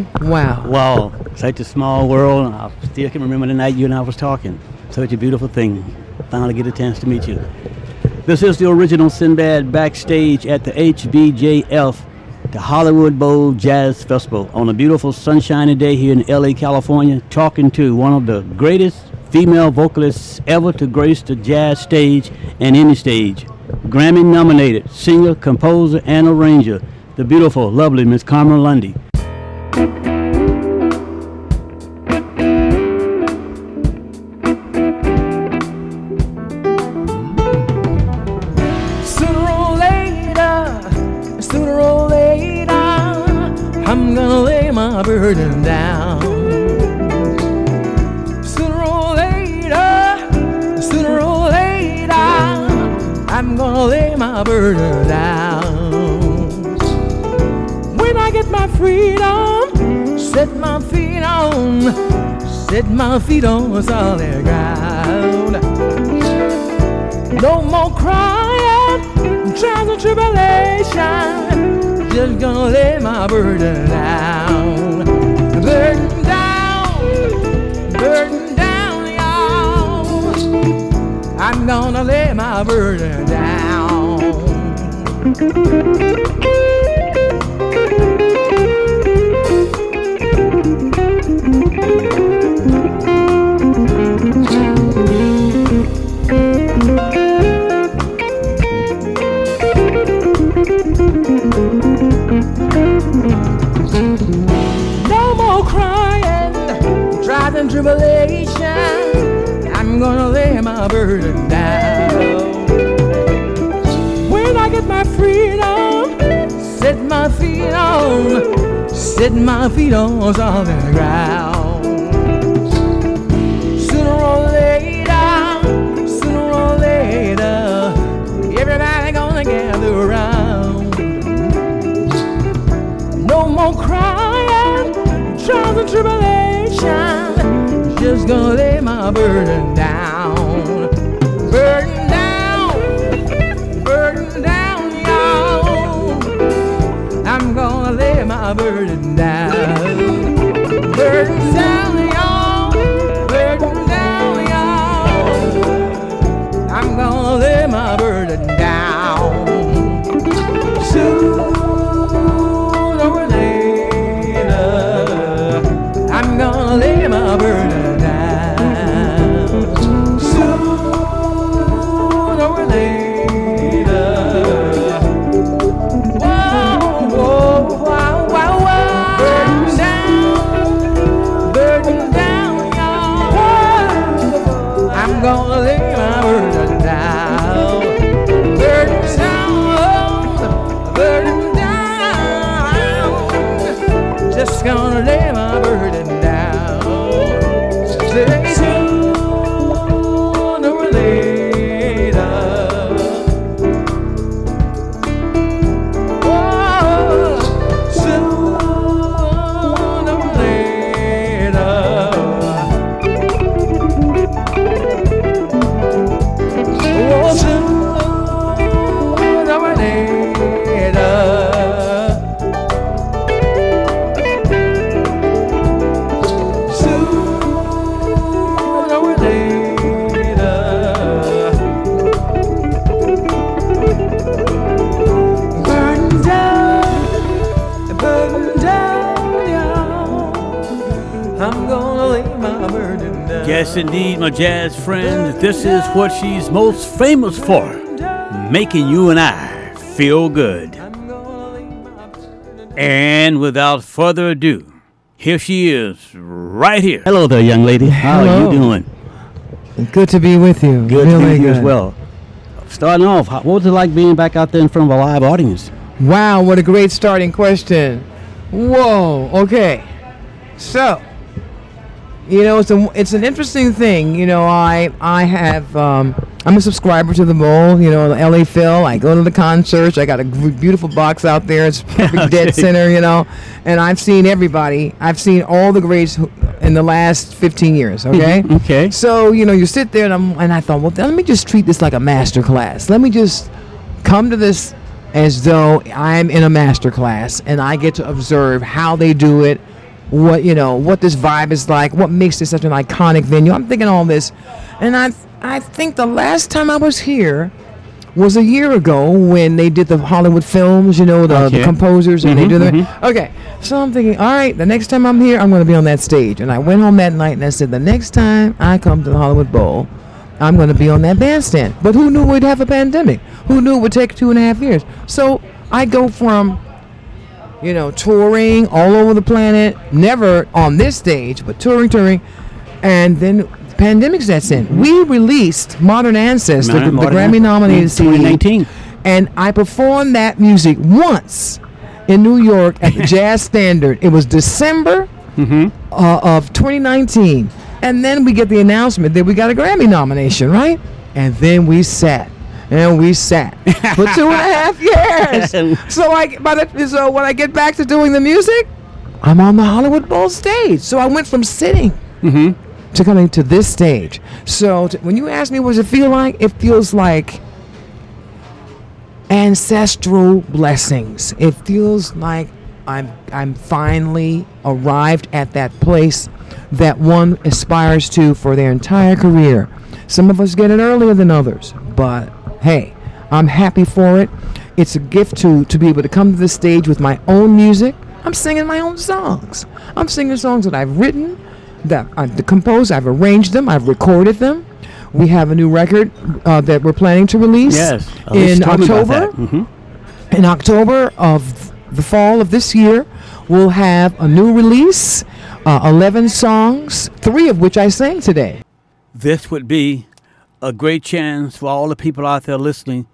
Wow, wow. Wow. Such a small world. And I still can remember the night you and I was talking. Such a beautiful thing. Finally get a chance to meet you. This is the original Sinbad backstage at the HBJF, the Hollywood Bowl Jazz Festival, on a beautiful sunshiny day here in L.A., California, talking to one of the greatest female vocalists ever to grace the jazz stage and any stage. Grammy-nominated singer, composer, and arranger, the beautiful, lovely Miss Carmen Lundy. Burden down. Sooner or later, I'm gonna lay my burden down. When I get my freedom, set my feet on solid ground. No more crying, trials and tribulation. Just gonna lay my burden down. Burden down, y'all. I'm gonna lay my burden down. Tribulation, I'm gonna lay my burden down. When I get my freedom, set my feet on solid ground. Sooner or later, everybody gonna gather around. No more crying, trials and tribulation. Just gonna lay my burden down. Burden down, burden down, y'all. I'm gonna lay my burden down. Burden down, y'all. Burden down, y'all. I'm gonna lay my burden down. Sooner or later, I'm gonna lay my burden down. Gonna lay my burden down. Sooner or later. Oh, sooner or later. Oh, sooner or later. Yes, indeed, my jazz friend. This is what she's most famous for, making you and I feel good. And without further ado, here she is, right here. Hello there, young lady. How are you doing? Good to be with you. Good really to be with you as well. Starting off, what was it like being back out there in front of a live audience? Wow, what a great starting question. Whoa, okay. So... you know, it's an interesting thing. You know, I have, I'm a subscriber to the Bowl, you know, L.A. Phil. I go to the concerts. I got a beautiful box out there. It's perfect dead center, you know. And I've seen everybody. I've seen all the greats in the last 15 years, okay? Okay. So, you know, you sit there, and I thought, well, let me just treat this like a master class. Let me just come to this as though I'm in a master class, and I get to observe how they do it, what, you know, what this vibe is like, what makes this such an iconic venue. I'm thinking all this, and I think the last time I was here was a year ago when they did the Hollywood films, you know, the composers, and they do that. Okay, so I'm thinking, all right, the next time I'm here, I'm going to be on that stage. And I went home that night and I said, the next time I come to the Hollywood Bowl, I'm going to be on that bandstand. But who knew we'd have a pandemic? Who knew it would take 2.5 years? So I go from, you know, touring all over the planet, never on this stage, but touring, and then pandemic sets in. We released Modern Ancestor, the Grammy-nominated CD, 2019, and I performed that music once in New York at the Jazz Standard. It was December of 2019, and then we get the announcement that we got a Grammy nomination, right? And then we sat. And we sat for 2.5 years. So when I get back to doing the music, I'm on the Hollywood Bowl stage. So I went from sitting to coming to this stage. So when you ask me what does it feel like, it feels like ancestral blessings. It feels like I'm finally arrived at that place that one aspires to for their entire career. Some of us get it earlier than others, but hey, I'm happy for it. It's a gift to be able to come to the stage with my own music. I'm singing my own songs. I'm singing songs that I've written, that I've composed, I've arranged them, I've recorded them. We have a new record that we're planning to release in October. In October of the fall of this year, we'll have a new release, 11 songs, 3 of which I sang today. This would be a great chance for all the people out there listening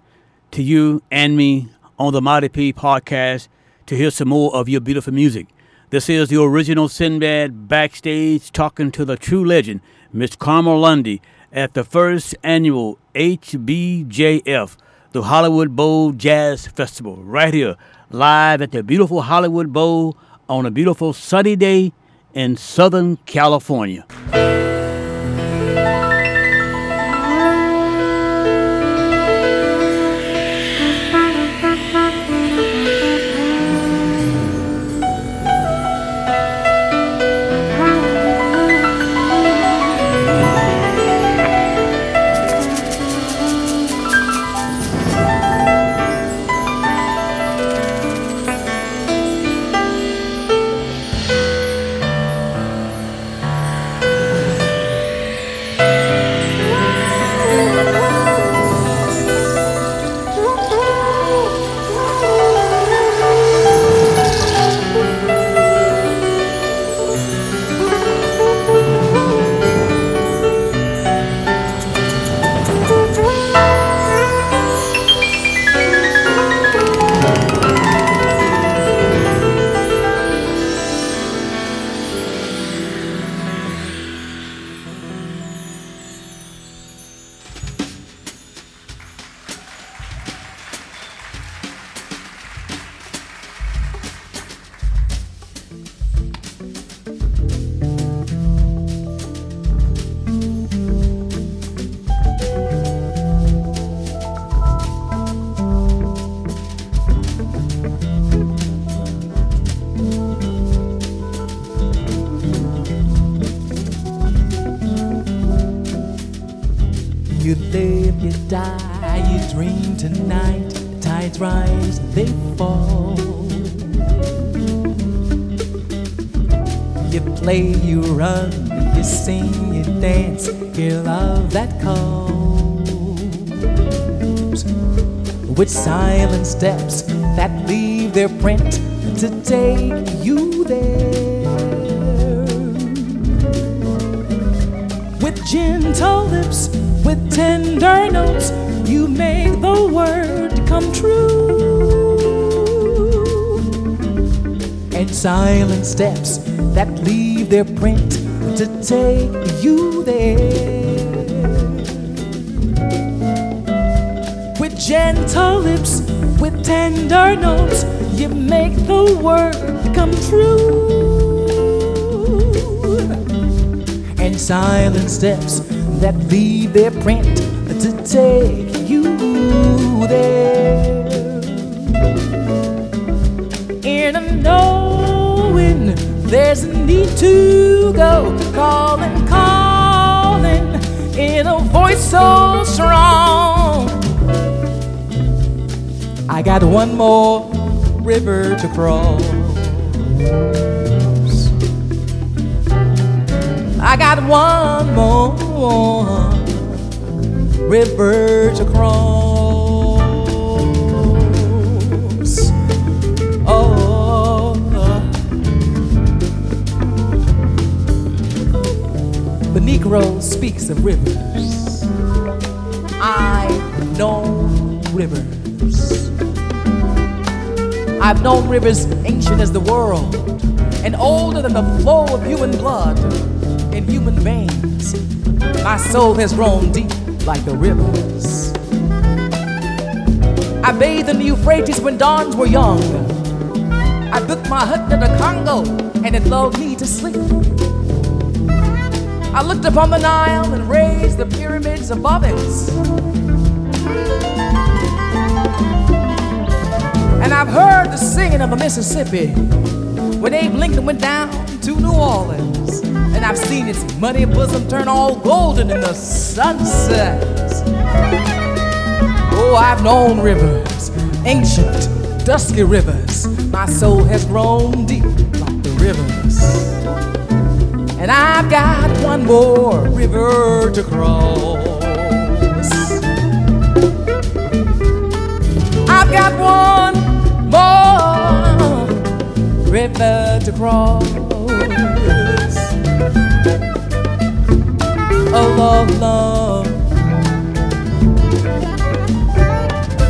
to you and me on the Mighty P podcast to hear some more of your beautiful music. This is the original Sinbad backstage talking to the true legend, Miss Carmen Lundy, at the first annual HBJF, the Hollywood Bowl Jazz Festival, right here, live at the beautiful Hollywood Bowl on a beautiful sunny day in Southern California. Silent steps that leave their print to take you there. With gentle lips, with tender notes, you make the word come true. And silent steps that leave their print to take you there. Gentle lips with tender notes, you make the word come true. And silent steps that leave their print to take you there. In a knowing there. there's a need to go calling, calling in a voice so strong. I got one more river to cross. I got one more river to cross. Oh, the Negro speaks of rivers. I know rivers. I've known rivers ancient as the world and older than the flow of human blood in human veins. My soul has grown deep like the rivers. I bathed in the Euphrates when dawns were young. I built my hut in the Congo and it lulled me to sleep. I looked upon the Nile and raised the pyramids above it. And I've heard the singing of the Mississippi when Abe Lincoln went down to New Orleans. And I've seen its muddy bosom turn all golden in the sunset. Oh, I've known rivers, ancient, dusky rivers. My soul has grown deep like the rivers. And I've got one more river to cross. I've got one more river to cross. Oh, love, love.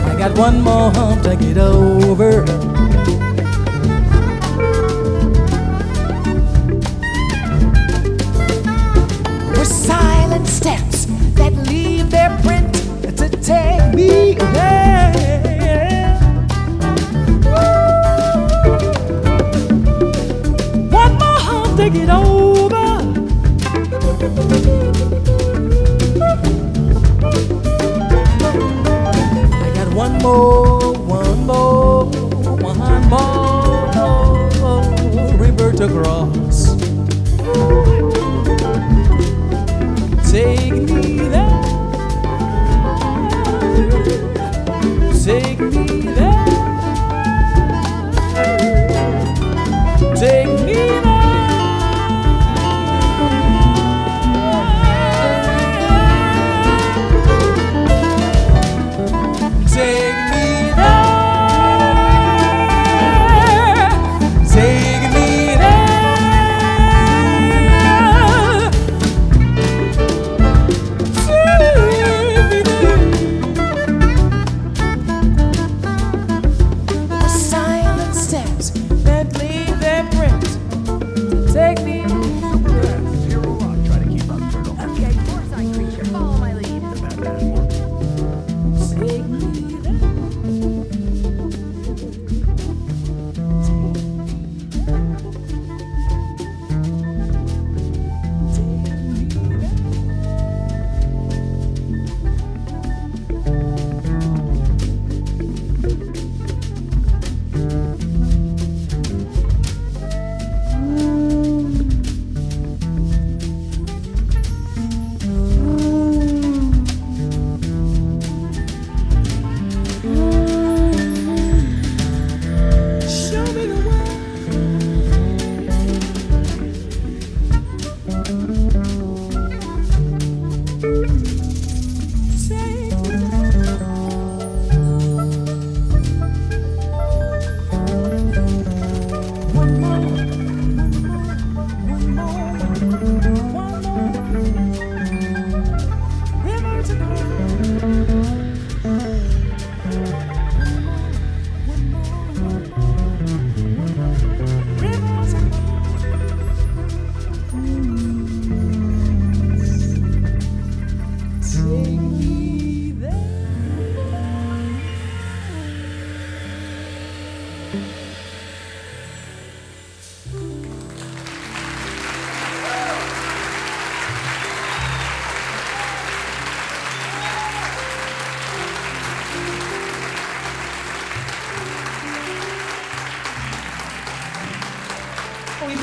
I got one more hump to get over. With silent steps that leave their print to take me away. Take it over. I got one more river to cross. Take me there. Take me there. Take me there.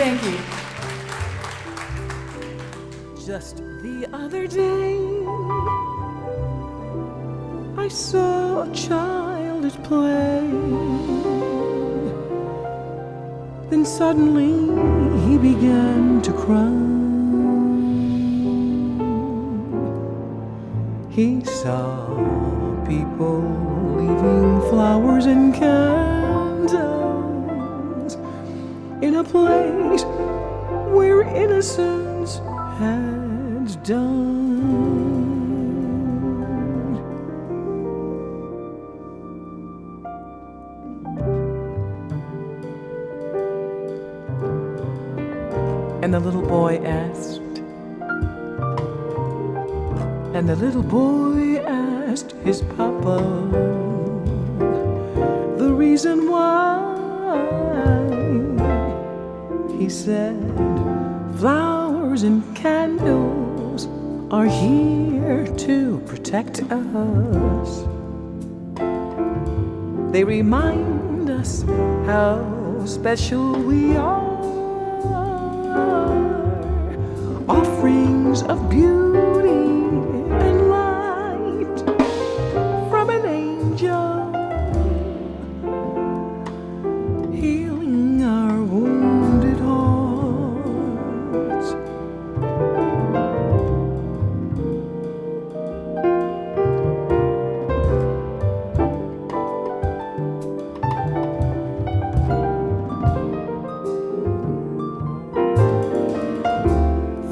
Thank you. Just the other day, I saw a child at play. Then suddenly he began to cry. He saw people leaving flowers and candles in a place where innocence had died. And the little boy asked, and the little boy asked his papa the reason why. He said, flowers and candles are here to protect us. They remind us how special we are. Offerings of beauty and light from an angel, healing our wounded hearts.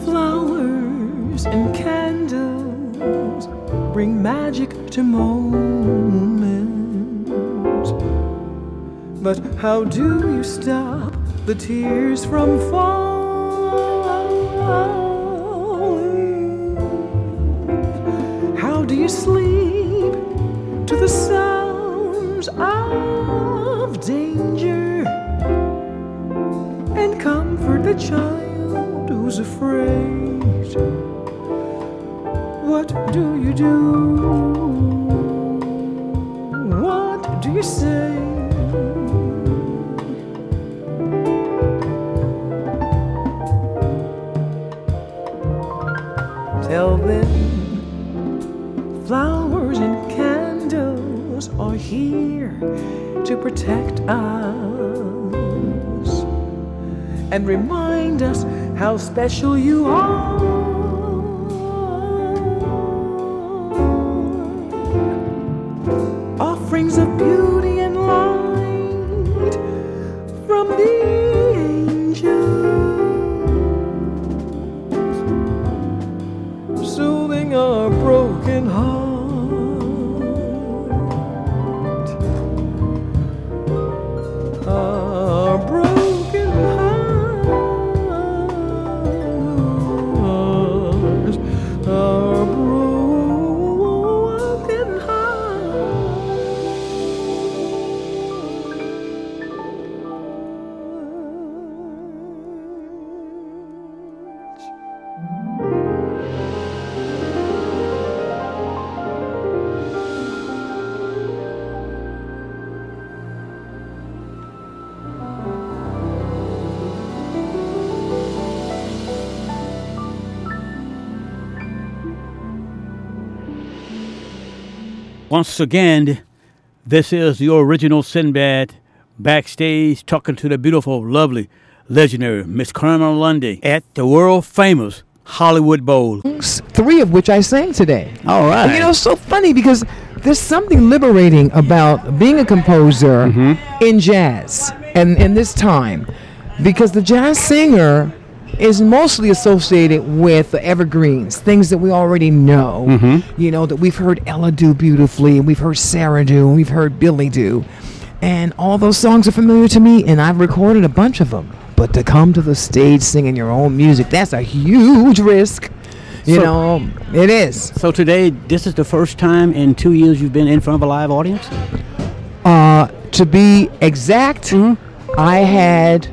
Flowers and candles bring magic to moments. But how do you stop the tears from falling? How do you sleep to the sounds of danger and comfort the child who's afraid? What do you do? What do you say? Tell them flowers and candles are here to protect us and remind us how special you are. Brings a beauty and light from the angels, soothing our broken heart, our broken heart, our broken. Once again, this is the original Sinbad backstage talking to the beautiful, lovely, legendary Miss Carmen Lundy at the world-famous Hollywood Bowl. Three of which I sang today. All right. You know, it's so funny because there's something liberating about being a composer in jazz and in this time, because the jazz singer is mostly associated with evergreens, things that we already know, you know, that we've heard Ella do beautifully, and we've heard Sarah do, and we've heard Billy do. And all those songs are familiar to me, and I've recorded a bunch of them. But to come to the stage singing your own music, that's a huge risk. You know, it is. So today, this is the first time in 2 years you've been in front of a live audience? To be exact, I had...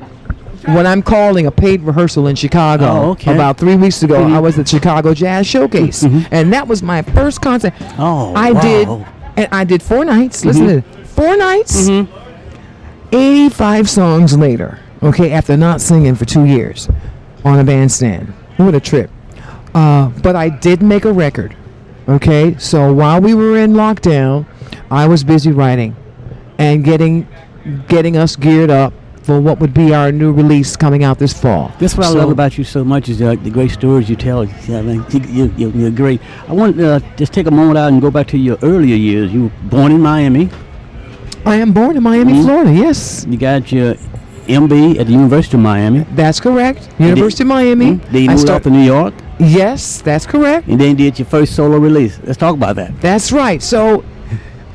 What I'm calling a paid rehearsal in Chicago. Oh, okay. About 3 weeks ago, I was at Chicago Jazz Showcase, and that was my first concert. Oh, I did 4 nights. Listen to it, 4 nights. 85 songs later. okay, after not singing for 2 years on a bandstand. What a trip. But I did make a record, okay? So while we were in lockdown, I was busy writing and getting us geared up for what would be our new release coming out this fall. That's what I love about you so much is the great stories you tell. I mean, you're great. I want to just take a moment out and go back to your earlier years. You were born in Miami. I am born in Miami, Florida, yes. You got your MB at the University of Miami. That's correct. University of Miami. Then you moved off to New York. Yes, that's correct. And then did your first solo release. Let's talk about that. That's right. So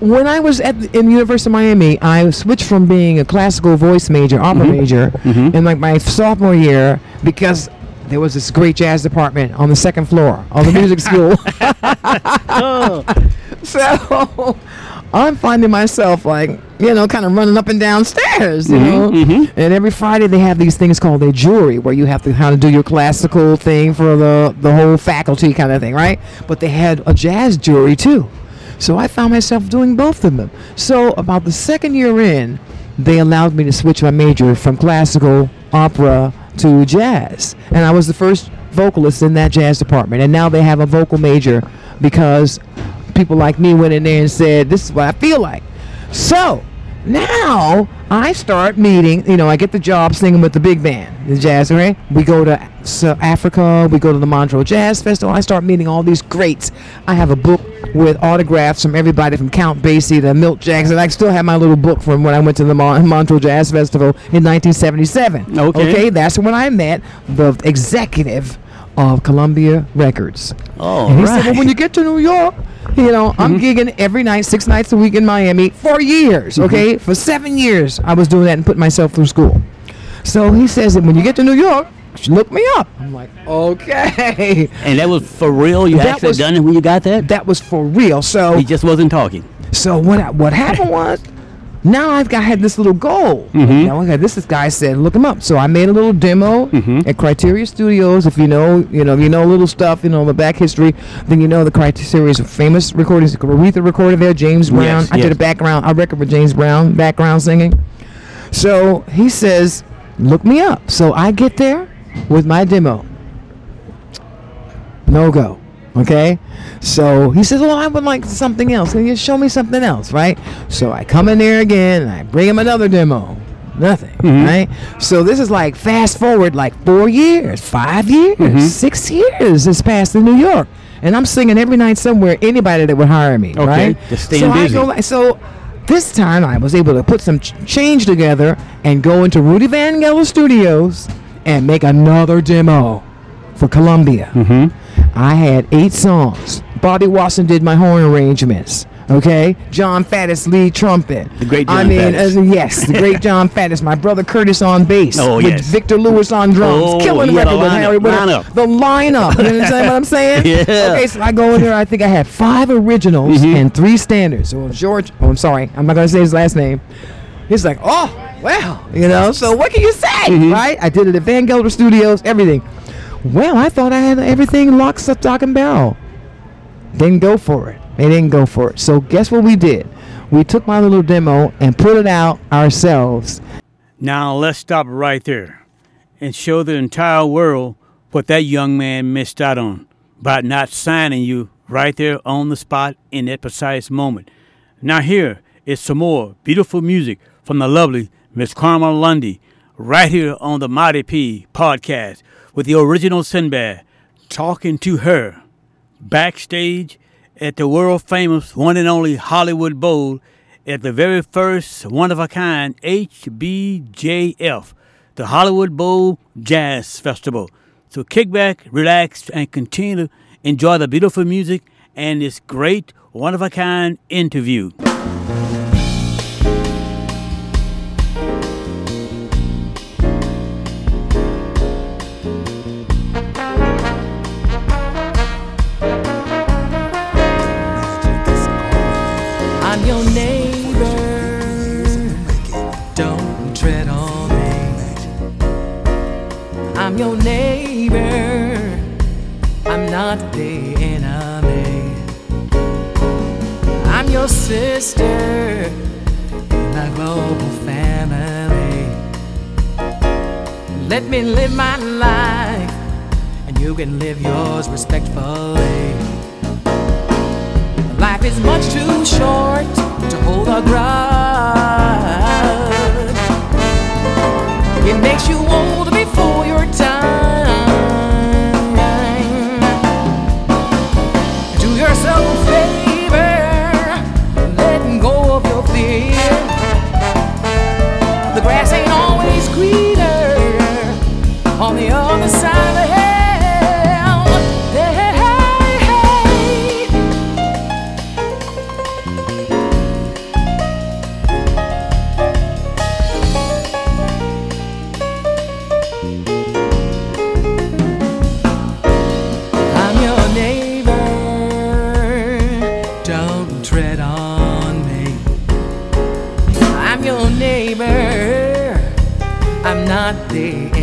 when I was in the University of Miami, I switched from being a classical voice major, opera major, in like my sophomore year, because there was this great jazz department on the second floor of the music school. Oh. So I'm finding myself like, you know, kind of running up and down stairs, you know. Mm-hmm. And every Friday they have these things called their jury, where you have to kind of do your classical thing for the whole faculty kind of thing, right? But they had a jazz jury too. So I found myself doing both of them. So about the second year in, they allowed me to switch my major from classical opera to jazz. And I was the first vocalist in that jazz department. And now they have a vocal major because people like me went in there and said, this is what I feel like. So now I start meeting, you know, I get the job singing with the big band, the jazz, right? We go to Africa, we go to the Montreux Jazz Festival. I start meeting all these greats. I have a book with autographs from everybody from Count Basie to Milt Jackson. I still have my little book from when I went to the Montreux Jazz Festival in 1977. Okay, that's when I met the executive of Columbia Records. Oh, and he said, well, when you get to New York, you know, I'm gigging every night, 6 nights a week in Miami for years, okay? For 7 years I was doing that and putting myself through school. So he says that when you get to New York, look me up. I'm like, okay. And that was for real? You actually done it when you got that? That was for real. So he just wasn't talking. So what happened was, now I had this little goal. Now I got this guy said, look him up. So I made a little demo at Criteria Studios. If you know little stuff, you know the back history, then you know the Criteria is famous recordings. Aretha recorded there, James Brown. Yes, I did a background. I record with James Brown, background singing. So he says, look me up. So I get there with my demo. No go. Okay? So he says, well, I would like something else. Can you show me something else, right? So I come in there again and I bring him another demo. Nothing. Right? So this is like fast forward like 4 years, 5 years, 6 years has passed in New York. And I'm singing every night somewhere, anybody that would hire me. Okay. Right? Just staying busy. This time I was able to put some change together and go into Rudy Van Gelder Studios and make another demo for Columbia. I had 8 songs. Bobby Watson did my horn arrangements. Okay, John Faddis lead trumpet. The great John Faddis. Yes, the great John Faddis. My brother Curtis on bass. Oh, with Victor Lewis on drums. Killing the record with Harry Winter. The lineup. You understand what I'm saying? Yeah. Okay, so I go in there. I think I had 5 originals and 3 standards. So George, I'm not going to say his last name. He's like, oh, well, you know, so what can you say, right? I did it at Van Gelder Studios, everything. Well, I thought I had everything locked, stock, and barrel. Didn't go for it. They didn't go for it. So guess what we did? We took my little demo and put it out ourselves. Now let's stop right there and show the entire world what that young man missed out on by not signing you right there on the spot in that precise moment. Now here is some more beautiful music from the lovely Miss Carmen Lundy right here on the Mighty P podcast with the original Sinbad talking to her backstage at the world-famous one and only Hollywood Bowl at the very first one-of-a-kind HBJF, the Hollywood Bowl Jazz Festival. So kick back, relax, and continue to enjoy the beautiful music and this great one-of-a-kind interview. I'm your neighbor, I'm not the enemy. I'm your sister in my global family. Let me live my life, and you can live yours respectfully. Life is much too short to hold a grudge. It makes you old before your time. Do yourself a favor, letting go of your fear. The grass ain't always greener on the other side of hell. I'm your neighbor, don't tread on me. I'm your neighbor, I'm not the enemy.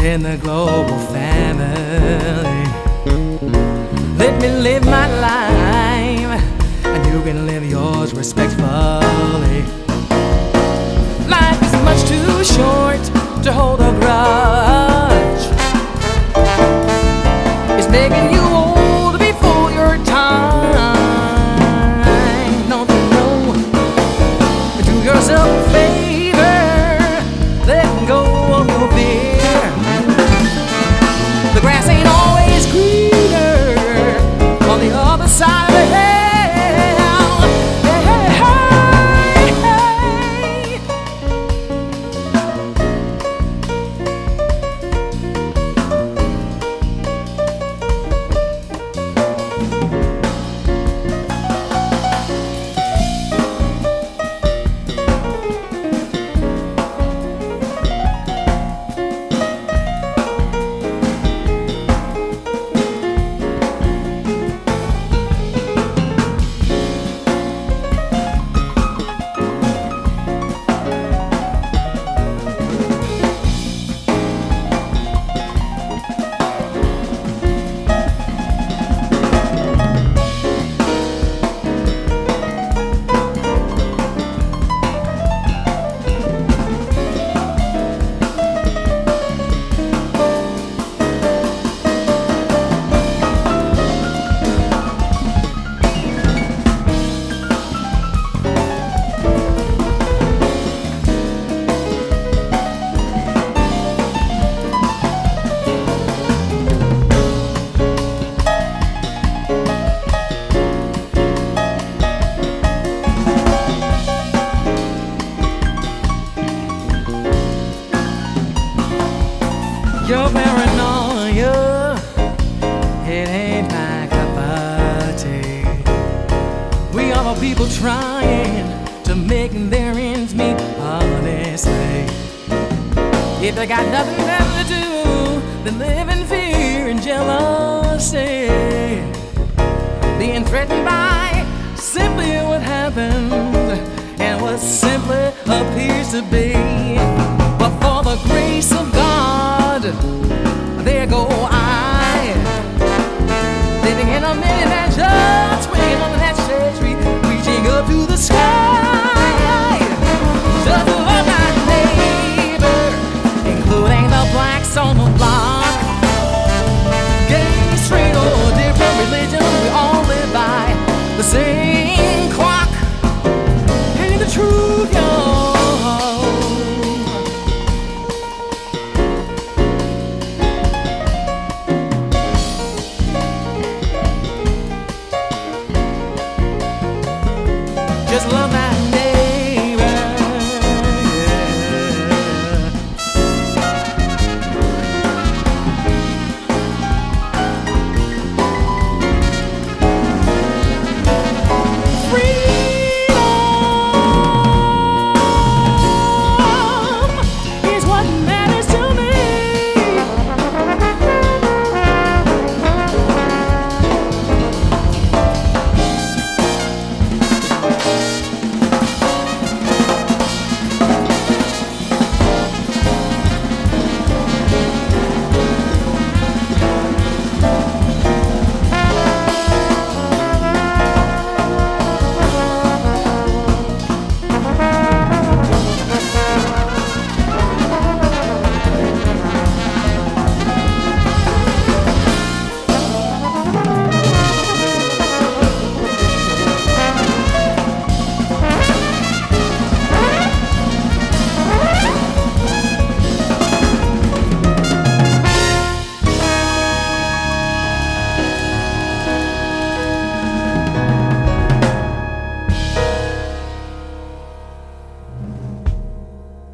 In the global family, let me live my life, and you can live yours respectfully. Life is much too short to hold a grudge. It's making you old before your time. Don't you know? Do yourself a favor.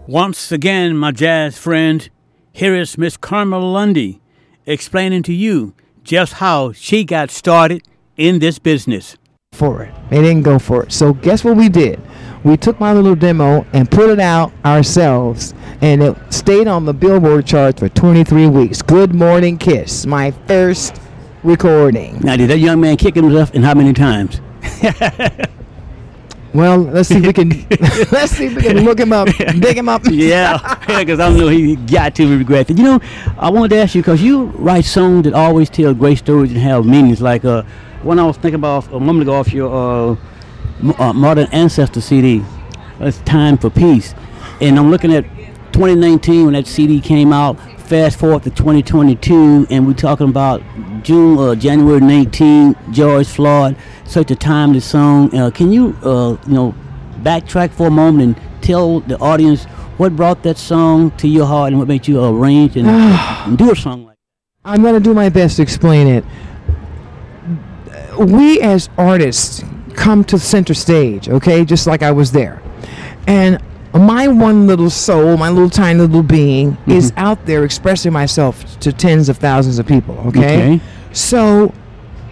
Once again, my jazz friends, here is Miss Carmen Lundy explaining to you just how she got started in this business. For it. They didn't go for it. So guess what we did? We took my little demo and put it out ourselves, and it stayed on the Billboard chart for 23 weeks. Good Morning Kiss, my first recording. Now, did that young man kick himself and how many times? Well, let's see if we can look him up, dig him up. Yeah, because I know he got to regret it. You know, I wanted to ask you, because you write songs that always tell great stories and have meanings. Like one I was thinking about a moment ago off your Modern Ancestor CD, It's Time for Peace. And I'm looking at 2019 when that CD came out. Fast forward to 2022, and we're talking about January 19, George Floyd, such a timeless song. Can you, backtrack for a moment and tell the audience what brought that song to your heart and what made you arrange and do a song like that? I'm going to do my best to explain it. We as artists come to center stage, okay, just like I was there. And my one little soul, my little tiny little being, mm-hmm. is out there expressing myself to tens of thousands of people, okay? So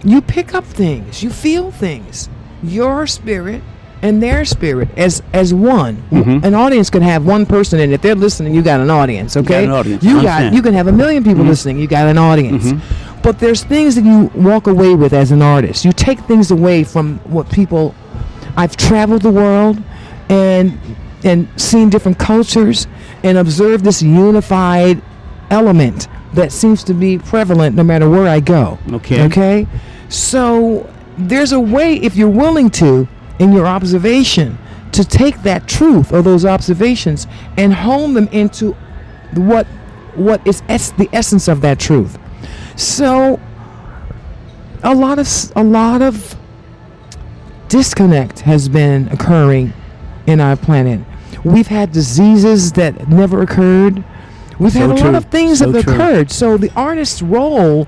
you pick up things, you feel things, your spirit and their spirit as one. Mm-hmm. An audience can have one person, and if they're listening, you got an audience, okay? You can have a million people mm-hmm. listening, you got an audience. Mm-hmm. But there's things that you walk away with as an artist. You take things away from what people... I've traveled the world and seen different cultures and observed this unified element that seems to be prevalent no matter where I go. Okay? So there's a way, if you're willing to, in your observation, to take that truth or those observations and hone them into what is the essence of that truth. So a lot of disconnect has been occurring in our planet. We've had diseases that never occurred. We've had a lot of things that have occurred. So the artist's role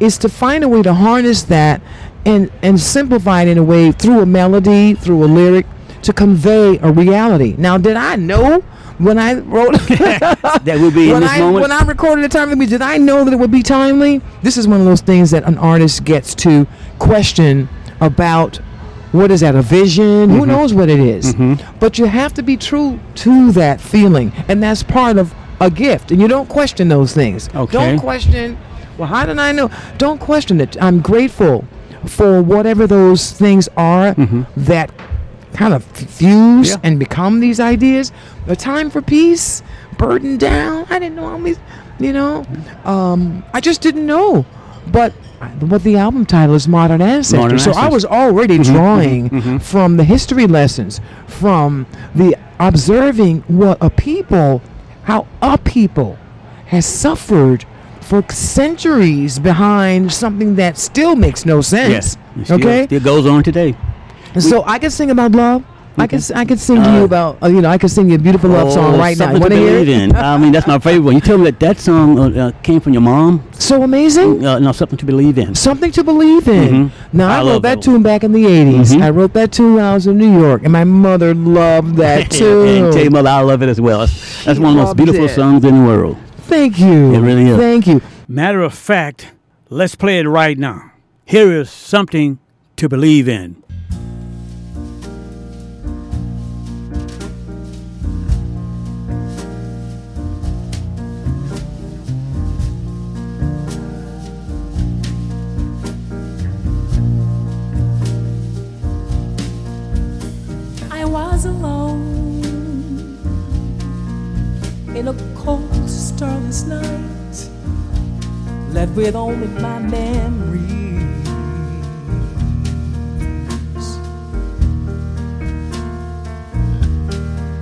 is to find a way to harness that and simplify it in a way through a melody, through a lyric, to convey a reality. Now, did I know when I wrote that would be in this moment? When I recorded the time, did I know that it would be timely? This is one of those things that an artist gets to question about. What is that, a vision? Mm-hmm. Who knows what it is? Mm-hmm. But you have to be true to that feeling, and that's part of a gift, and you don't question those things. Okay. Don't question, well, how did I know? Don't question it. I'm grateful for whatever those things are mm-hmm. that kind of fuse and become these ideas. A time for peace, burdened down. I didn't know all these, I just didn't know. But the album title is Modern Ancestor. I was already drawing from the history lessons, from the observing how a people has suffered for centuries behind something that still makes no sense. Yes. Okay? It goes on today. So I can sing about love. Okay. I could sing to you about a beautiful love song right now. Want to hear it? I mean, that's my favorite one. You tell me that song came from your mom. So amazing. No, Something to Believe In. Something to Believe In. Mm-hmm. Now I wrote that tune back in the '80s. Mm-hmm. I wrote that tune when I was in New York, and my mother loved that tune. And tell your mother I love it as well. That's one of the most beautiful songs in the world. Thank you. It really is. Thank you. Matter of fact, let's play it right now. Here is Something to Believe In. In a cold, starless night, left with only my memories.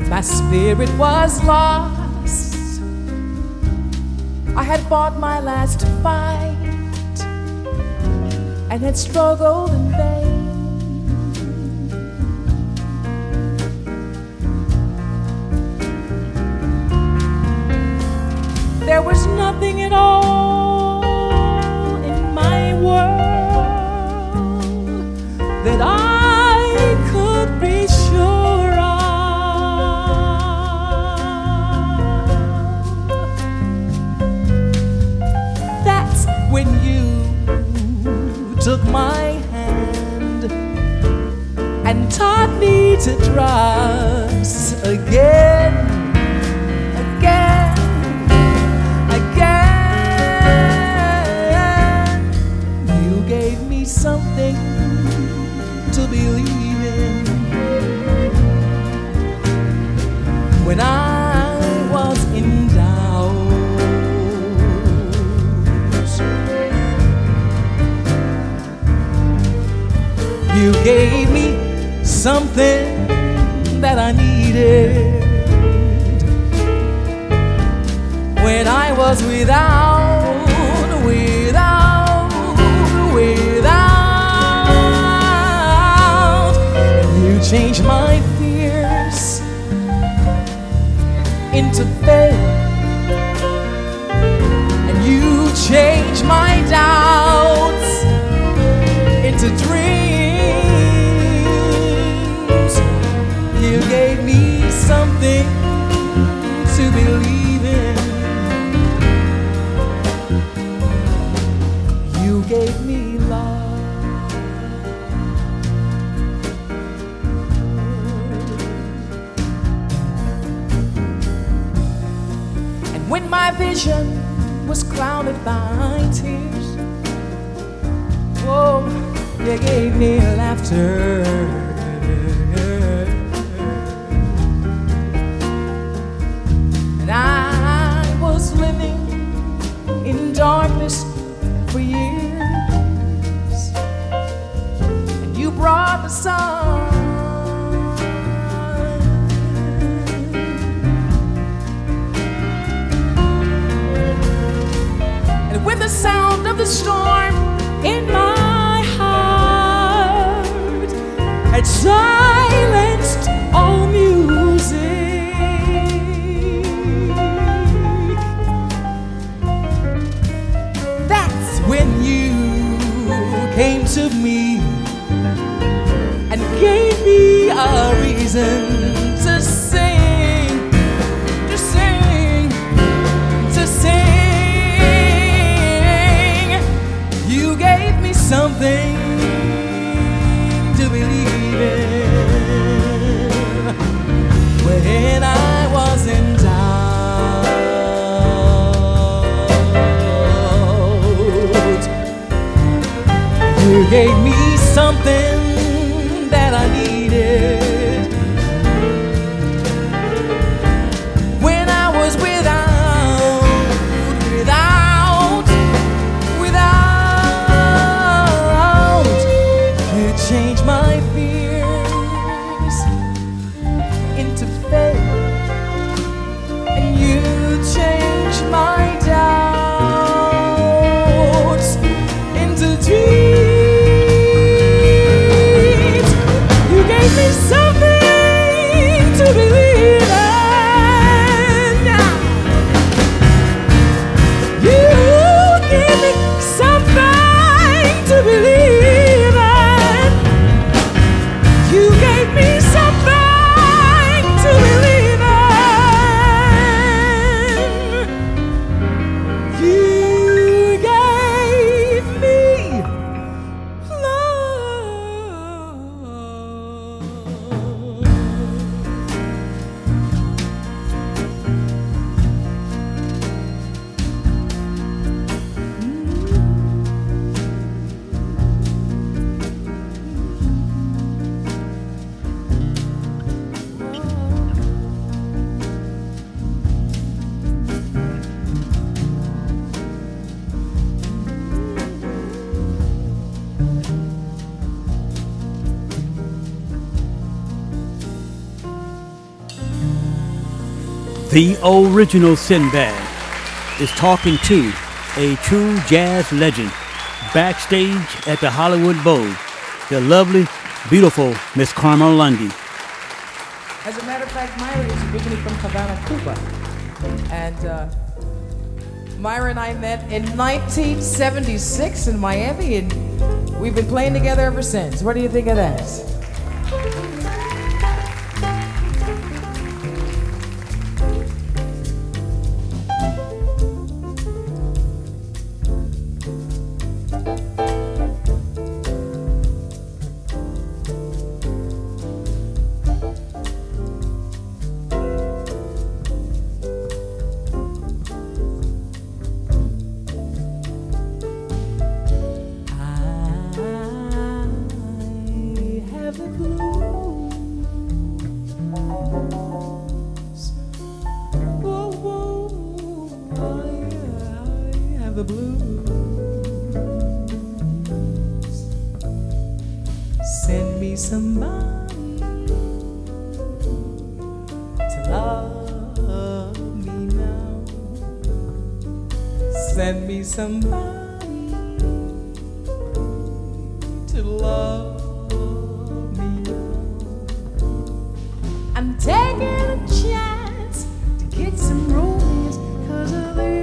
My spirit was lost. I had fought my last fight and had struggled in vain. There was nothing at all in my world that I could be sure of. to trust again. You gave me something to believe in when I was in doubt. You gave me something that I needed when I was without. And you changed my fears into faith, and you changed my doubts into dreams. You gave me something to believe in. You gave me love. And when my vision was clouded by tears, oh, you gave me laughter. I was living in darkness for years, and you brought the sun. And with the sound of the storm in my heart had silenced all music, came to me and gave me a reason to sing, to sing, to sing. You gave me something to believe in when I was in doubt. You gave me something that I needed when I was without. You changed my fears into faith, and you changed my doubts into dreams. The original Sinbad is talking to a true jazz legend backstage at the Hollywood Bowl, the lovely, beautiful Miss Carmen Lundy. As a matter of fact, Myra is originally from Havana, Cuba. And Myra and I met in 1976 in Miami, and we've been playing together ever since. What do you think of that? have the blues. Send me somebody to love me now. Send me somebody to love me now. I'm taking a chance to get some romance, 'cause of the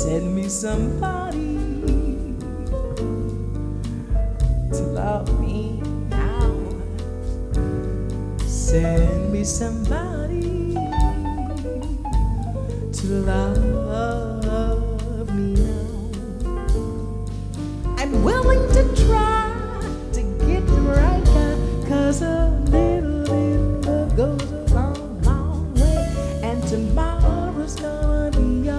send me somebody to love me now. Send me somebody to love me now. I'm willing to try to get the right guy, 'cause a little love goes a long, long way. And tomorrow's gonna be a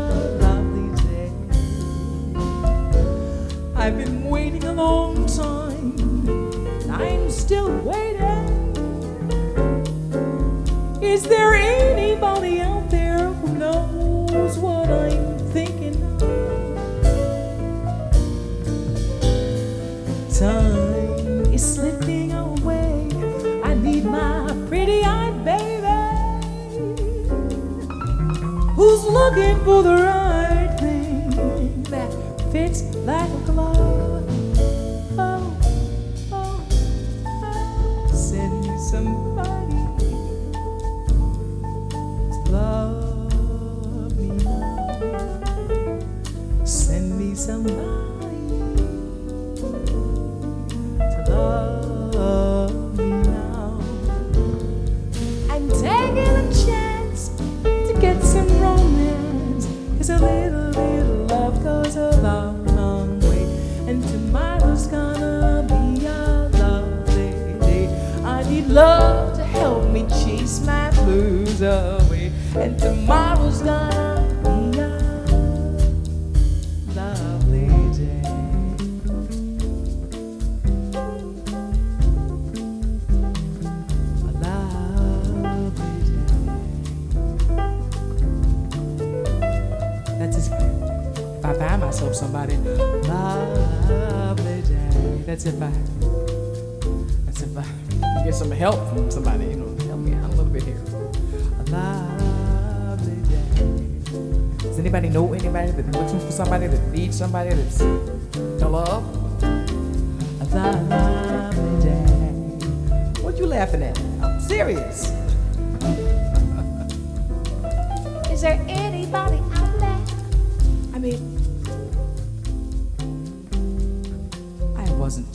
I've been waiting a long time, and I'm still waiting. Is there anybody out there who knows what I'm thinking of? Time is slipping away. I need my pretty-eyed baby, who's looking for the right thing that fits like a glove. Oh, oh, oh. Send me somebody to love me now. Send me somebody to love me now. I'm taking a chance to get some romance, 'cause a little love goes a long. Love to help me chase my blues away, and tomorrow's gonna be a lovely day. A lovely day. That's if I find myself somebody. Lovely day. That's if I. That's if I. Get some help from somebody, you know, help me out a little bit here. A lovely day. Does anybody know anybody that's looking for somebody, that needs somebody, that's to love? A lovely day. What you laughing at? I'm serious. Is there anybody out there? I mean, I wasn't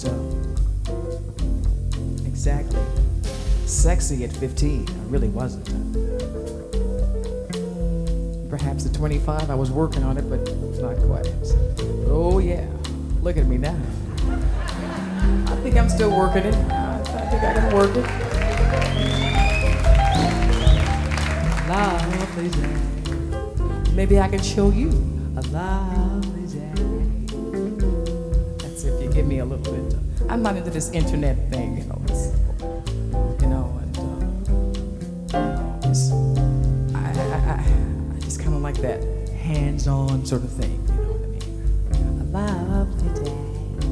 exactly sexy at 15. I really wasn't. Perhaps at 25 I was working on it, but not quite. Oh yeah, look at me now. I think I'm still working it. I think I can work it. Lovely day. Maybe I can show you a lovely day. That's if you give me a little bit. I'm not into this internet thing, you know. I just kind of like that hands-on sort of thing, you know what I mean? A lovely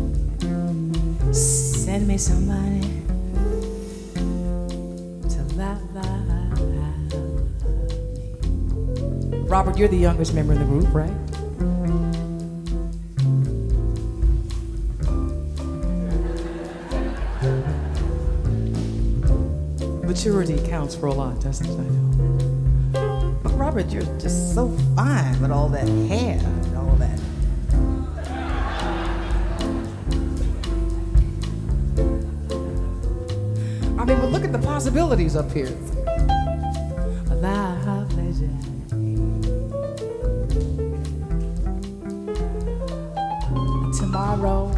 day. Send me somebody to love me. Robert, you're the youngest member in the group, right? Maturity counts for a lot, doesn't it? I know. But Robert, you're just so fine with all that hair and all that. I mean, but look at the possibilities up here. A lovely day. Tomorrow.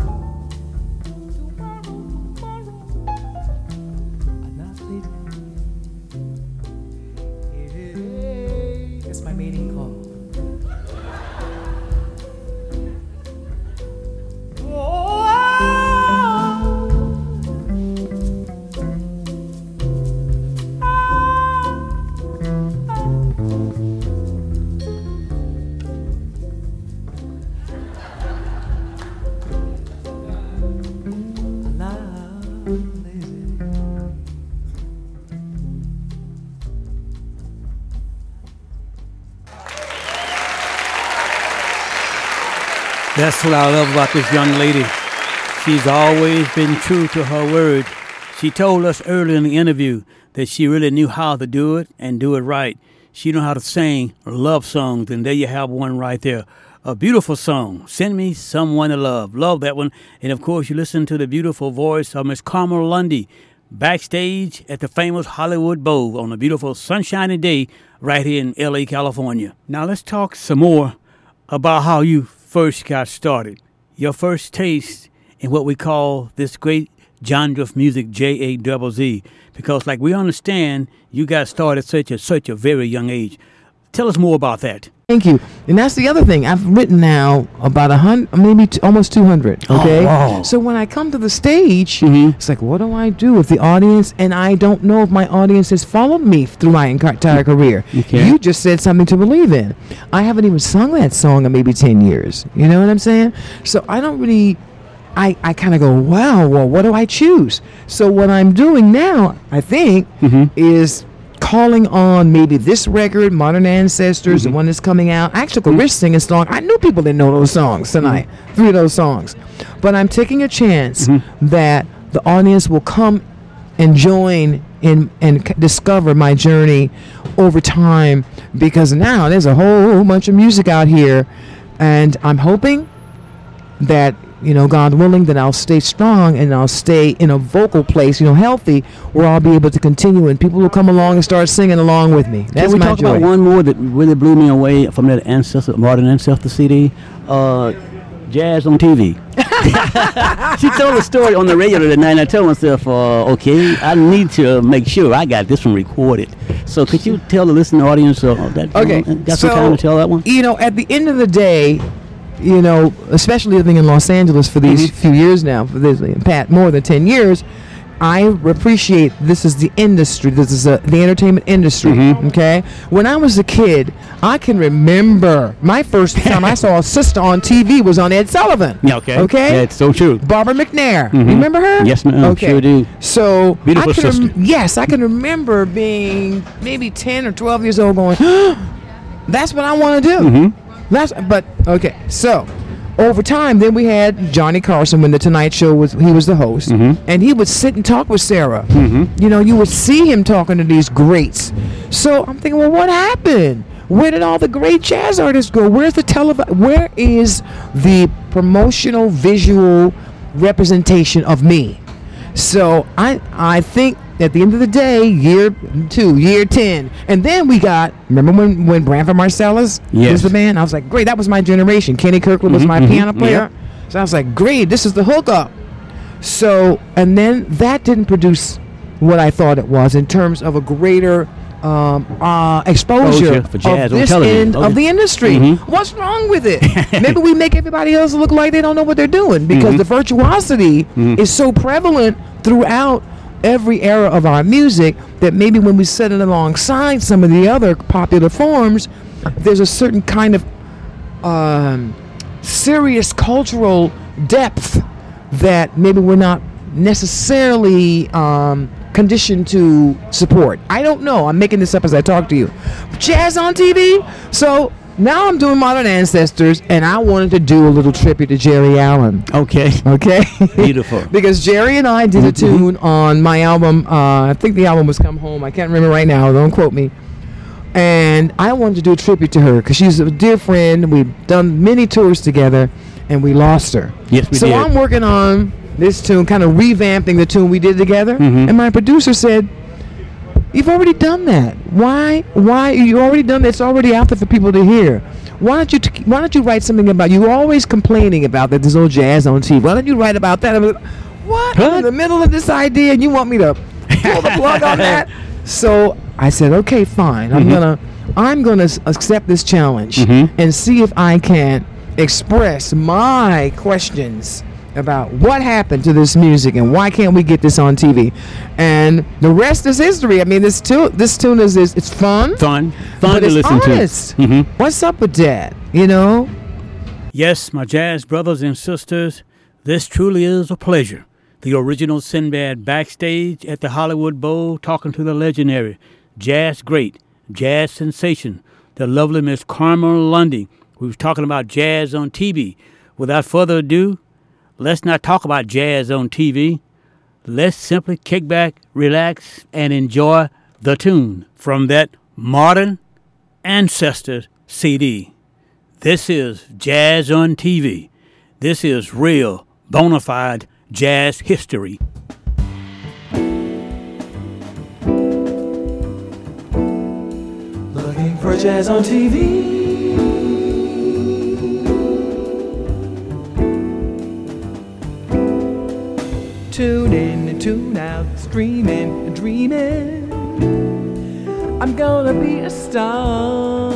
That's what I love about this young lady. She's always been true to her word. She told us earlier in the interview that she really knew how to do it and do it right. She knew how to sing love songs, and there you have one right there. A beautiful song, Send Me Someone to Love. Love that one. And, of course, you listen to the beautiful voice of Miss Carmen Lundy backstage at the famous Hollywood Bowl on a beautiful sunshiny day right here in L.A., California. Now, let's talk some more about how you first got started, your first taste in what we call this great genre of music, Jazz, because like we understand, you got started at such a very young age. Tell us more about that. Thank you. And that's the other thing. I've written now about 100, maybe almost 200, okay? Oh, wow. So when I come to the stage, it's like, what do I do if the audience, and I don't know if my audience has followed me through my entire career. You just said something to believe in. I haven't even sung that song in maybe 10 years. You know what I'm saying? So I don't really... I kind of go, wow, well, what do I choose? So what I'm doing now, I think, is calling on maybe this record, Modern Ancestors, the one that's coming out. I actually could risk singing a song. I knew people didn't know those songs tonight, three of those songs. But I'm taking a chance that the audience will come and join and discover my journey over time, because now there's a whole bunch of music out here, and I'm hoping that, you know, God willing, that I'll stay strong and I'll stay in a vocal place, you know, healthy, where I'll be able to continue and people will come along and start singing along with me. That's my joy. Can we talk about one more that really blew me away from that Modern Ancestor CD? Jazz on TV. She told a story on the radio tonight, and I told myself, okay, I need to make sure I got this one recorded. So could you tell the listening audience that? Okay. Got some time to tell that one? You know, at the end of the day, you know, especially living in Los Angeles for these few years now, more than 10 years, I appreciate this is the industry. This is the entertainment industry, okay? When I was a kid, I can remember my first time I saw a sister on TV was on Ed Sullivan. Okay? Yeah, it's so true. Barbara McNair. Remember her? Yes, ma'am. Okay. Sure do. So beautiful sister. Yes, I can remember being maybe 10 or 12 years old going, that's what I want to do. So over time, then we had Johnny Carson when the Tonight Show he was the host, and he would sit and talk with Sarah. You know, you would see him talking to these greats. So I'm thinking, well, what happened? Where did all the great jazz artists go? Where is the promotional visual representation of me? So I think at the end of the day, year 2, year 10, and then we got, remember when Branford Marcellus was the man? I was like, great, that was my generation. Kenny Kirkland was my piano player. So I was like, great, this is the hookup. So, and then that didn't produce what I thought it was in terms of a greater exposure for jazz of this end of the industry. What's wrong with it? Maybe we make everybody else look like they don't know what they're doing, because the virtuosity is so prevalent throughout every era of our music that maybe when we set it alongside some of the other popular forms, there's a certain kind of serious cultural depth that maybe we're not necessarily conditioned to support. I don't know. I'm making this up as I talk to you. Jazz on TV? So now I'm doing Modern Ancestors, and I wanted to do a little tribute to Geri Allen. Okay. Beautiful. Because Geri and I did a tune on my album. I think the album was Come Home. I can't remember right now. Don't quote me. And I wanted to do a tribute to her because she's a dear friend. We've done many tours together, and we lost her. Yes, we did. So I'm working on this tune, kind of revamping the tune we did together. And my producer said, you've already done that. Why you already done that? It's already out there for people to hear. Why don't you write something about, you're always complaining about that there's no jazz on TV. Why don't you write about that? I'm like, what? I'm in the middle of this idea and you want me to pull the plug on that? So I said, okay, fine. I'm gonna accept this challenge and see if I can express my questions about what happened to this music and why can't we get this on TV, and the rest is history. I mean, this tune is it's fun to listen honest. To. What's up with that? You know. Yes, my jazz brothers and sisters, this truly is a pleasure. The original Sinbad backstage at the Hollywood Bowl, talking to the legendary jazz great, jazz sensation, the lovely Miss Carmen Lundy, who's talking about jazz on TV. Without further ado, let's not talk about jazz on TV. Let's simply kick back, relax, and enjoy the tune from that Modern Ancestor CD. This is Jazz on TV. This is real, bona fide jazz history. Looking for jazz on TV. Tune in and tune out, streaming and dreaming. I'm gonna be a star.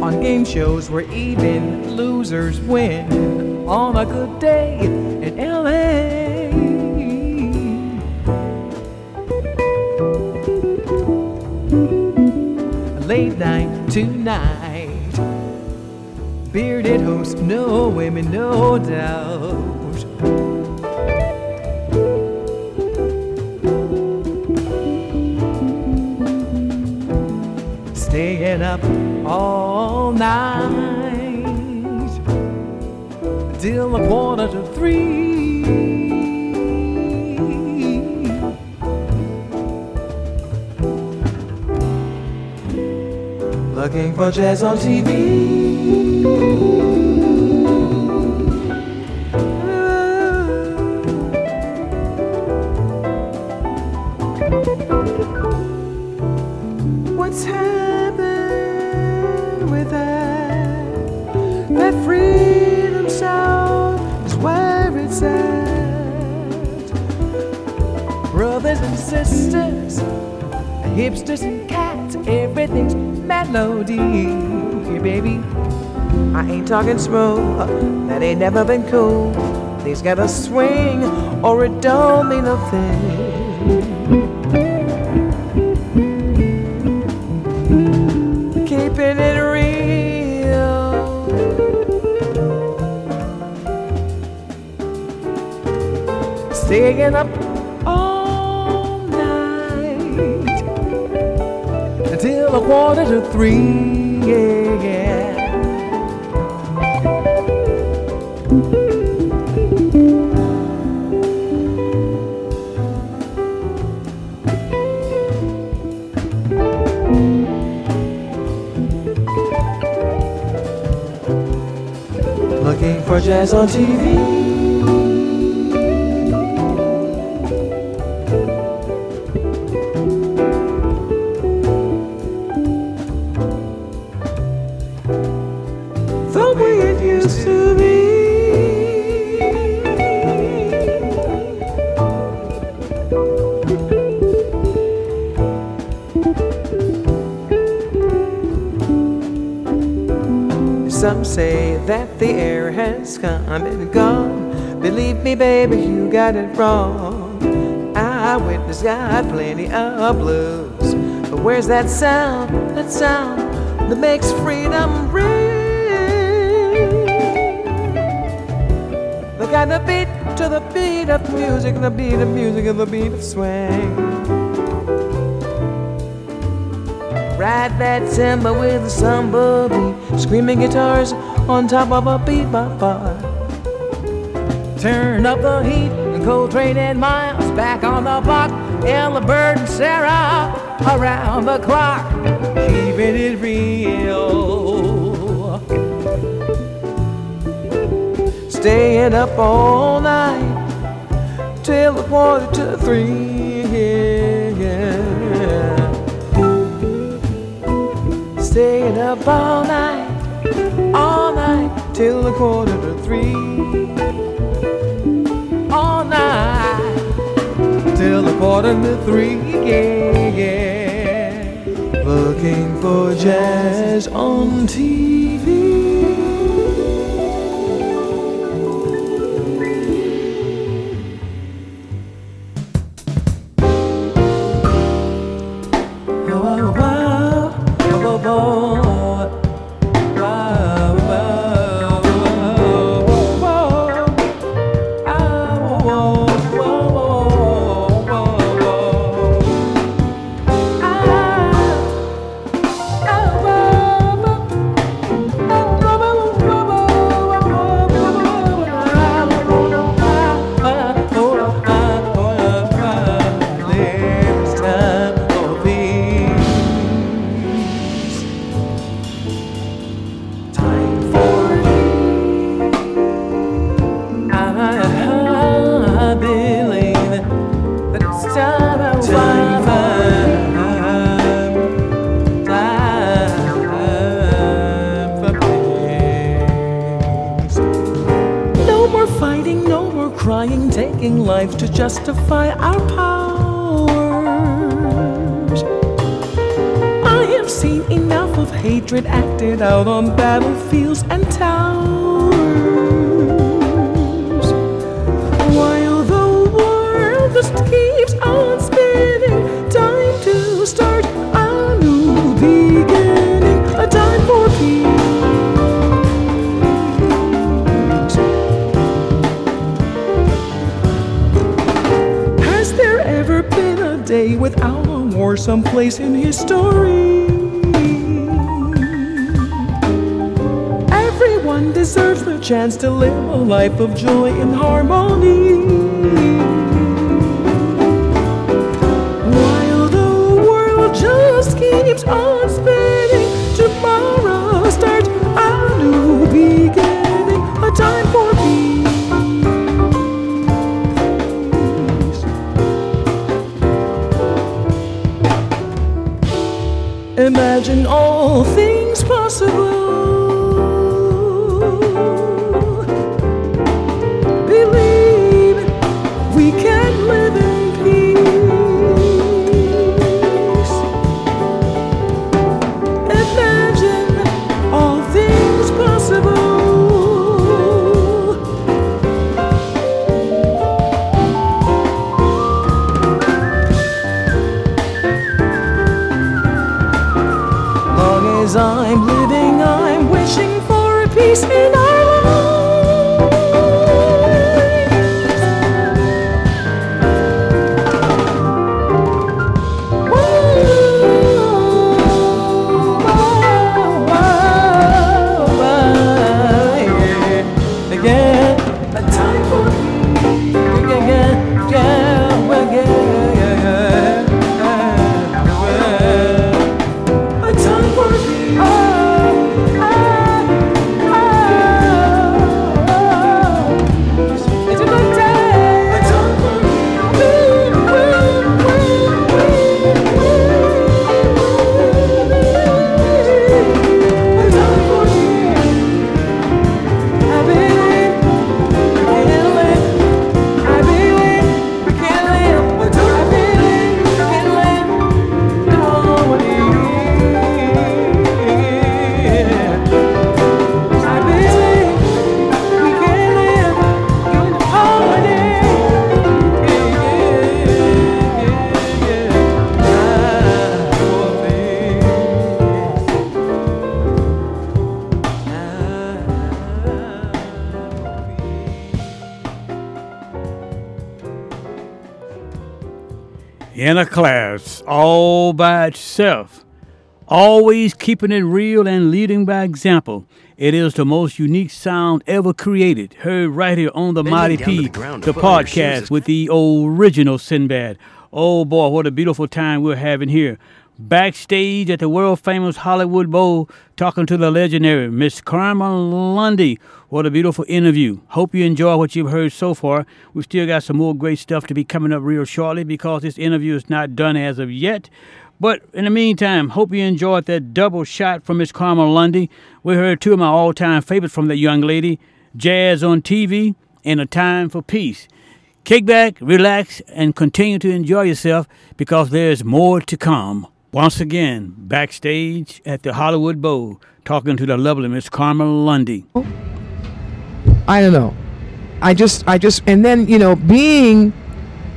On game shows where even losers win. On a good day in L.A. Late night tonight. Bearded host, no women, no doubt. Staying up all night till a 2:45. Looking for jazz on TV. What's happened with that freedom sound is where it's at. Brothers and sisters, hipsters and cats, everything's melody here, baby. I ain't talking smooth, that ain't never been cool. Things gotta swing or it don't mean a thing. Keeping it real. Staying up all night until 2:45, yeah. Looking for jazz on TV. Say that the air has come and gone. Believe me, baby, you got it wrong. I witnessed God plenty of blues, but where's that sound that makes freedom ring? Look at the beat to the beat of music, the beat of music and the beat of swing. Ride that timber with a samba beat, screaming guitars on top of a bebop bar. Turn up the heat and Coltrane and Miles back on the block. Ella, Bird, and Sarah around the clock, keeping it real. Staying up all night till 2:45. Staying up all night, till 3:15. All night, till 3:15, yeah, yeah. Looking for jazz on TV. fighting, no more crying, taking life to justify our powers. I have seen enough of hatred acted out on battlefields and towers. While the world just keeps on spinning, time to start a new beginning, a time for peace. Without a war someplace in history, everyone deserves the chance to live a life of joy and harmony. While the world just keeps on spinning, tomorrow starts a new beginning, a time for peace. Imagine all things possible. Believe we can live in peace. Imagine all things possible. As I'm living, I'm wishing for a peace in our lives. Again, a time for peace. In a class, all by itself, always keeping it real and leading by example. It is the most unique sound ever created, heard right here on the Mighty P, the podcast with the original Sinbad. Oh boy, what a beautiful time we're having here. Backstage at the world-famous Hollywood Bowl, talking to the legendary Miss Carmen Lundy. What a beautiful interview. Hope you enjoy what you've heard so far. We've still got some more great stuff to be coming up real shortly because this interview is not done as of yet. But in the meantime, hope you enjoyed that double shot from Miss Carmen Lundy. We heard two of my all-time favorites from that young lady, Jazz on TV and A Time for Peace. Kick back, relax, and continue to enjoy yourself because there's more to come. Once again, backstage at the Hollywood Bowl, talking to the lovely Miss Carmen Lundy. I don't know. I just, and then, you know, being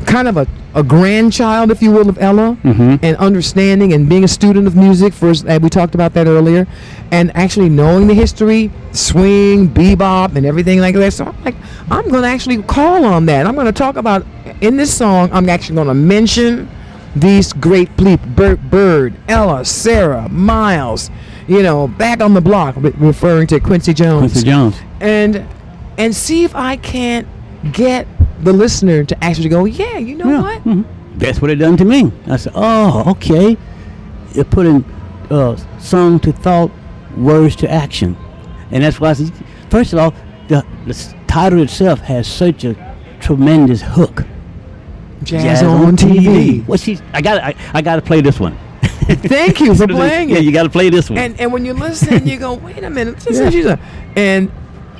kind of a grandchild, if you will, of Ella, and understanding and being a student of music, first, we talked about that earlier, and actually knowing the history, swing, bebop, and everything like that. So I'm like, I'm going to actually call on that. I'm going to talk about, in this song, I'm actually going to mention these great Bird, Ella, Sarah, Miles, you know, Back on the Block, referring to Quincy Jones. And see if I can't get the listener to actually go, yeah, you know what? Mm-hmm. That's what it done to me. I said, oh, okay. You're putting song to thought, words to action. And that's why I said, first of all, the title itself has such a tremendous hook. Jazz on TV. Well, I gotta play this one. Thank you for playing it. Yeah, you gotta play this one. And when you listen, you go, wait a minute. This is, and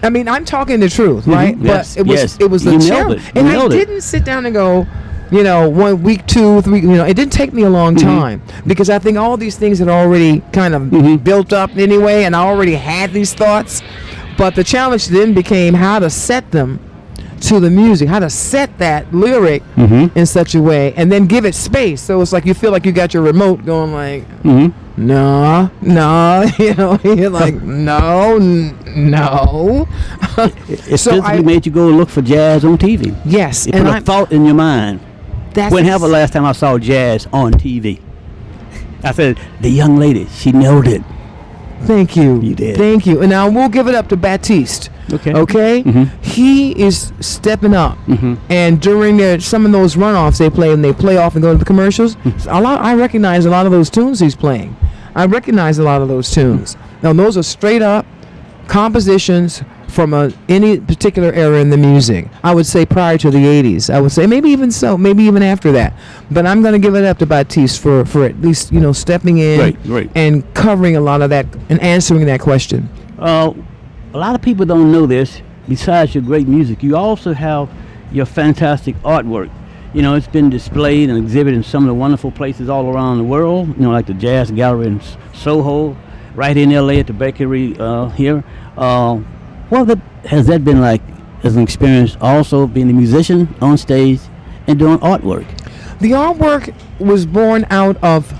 I mean, I'm talking the truth, right? Mm-hmm. Yes. But it was the challenge. And I didn't sit down and go, you know, 1 week, 2, 3, you know, it didn't take me a long time, because I think all these things had already kind of built up anyway, and I already had these thoughts. But the challenge then became how to set them to the music, how to set that lyric in such a way, and then give it space. So it's like you feel like you got your remote going like, no, you know, you're like, no. It physically made you go look for jazz on TV. Yes. It put a thought in your mind. Whenever the last time I saw jazz on TV, I said, the young lady, she nailed it. Thank you. You did. Thank you. And now we'll give it up to Batiste. Okay? Mm-hmm. He is stepping up. Mm-hmm. And during some of those runoffs they play, and they play off and go to the commercials, I recognize a lot of those tunes he's playing. Now, those are straight up compositions from any particular era in the music. I would say prior to the 80s. I would say maybe even after that. But I'm going to give it up to Batiste for at least, you know, stepping in and covering a lot of that and answering that question. A lot of people don't know this. Besides your great music, you also have your fantastic artwork. You know, it's been displayed and exhibited in some of the wonderful places all around the world, you know, like the Jazz Gallery in Soho, right in L.A. at the bakery here. Has that been like as an experience also being a musician on stage and doing artwork? The artwork was born out of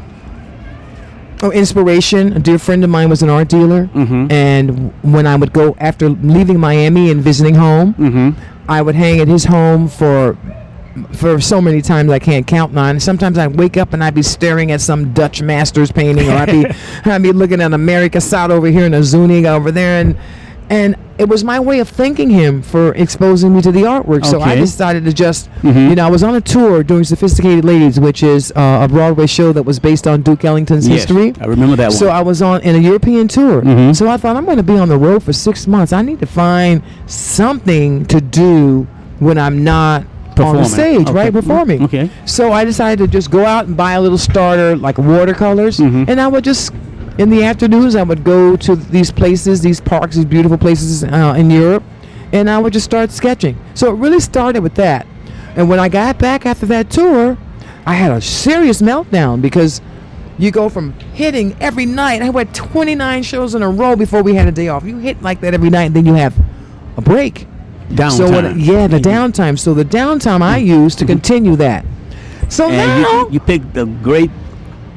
inspiration. A dear friend of mine was an art dealer, and when I would go after leaving Miami and visiting home, I would hang at his home for so many times I can't count nine. Sometimes I'd wake up and I'd be staring at some Dutch master's painting, or I'd be looking at a Mary Cassatt over here and a Zuniga over there, and it was my way of thanking him for exposing me to the artwork. Okay. So I decided to just, you know, I was on a tour doing Sophisticated Ladies, which is a Broadway show that was based on Duke Ellington's history. I remember that one. So I was on in a European tour. So I thought, I'm going to be on the road for 6 months. I need to find something to do when I'm not on the stage, performing. Okay. So I decided to just go out and buy a little starter, like watercolors, and I would just, in the afternoons, I would go to these places, these parks, these beautiful places in Europe, and I would just start sketching. So it really started with that. And when I got back after that tour, I had a serious meltdown, because you go from hitting every night. I had 29 shows in a row before we had a day off. You hit like that every night, and then you have a break. Downtime. So the downtime I used to continue that. So and now you picked the great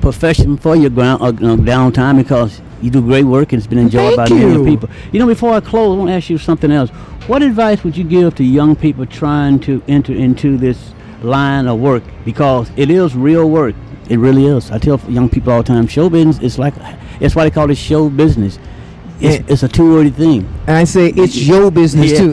profession for your downtime, because you do great work and it's been enjoyed by many people. You know, before I close, I want to ask you something else. What advice would you give to young people trying to enter into this line of work? Because it is real work. It really is. I tell young people all the time, show business is like, it's why they call it show business. It's a two-wordy thing. And I say it's your business too.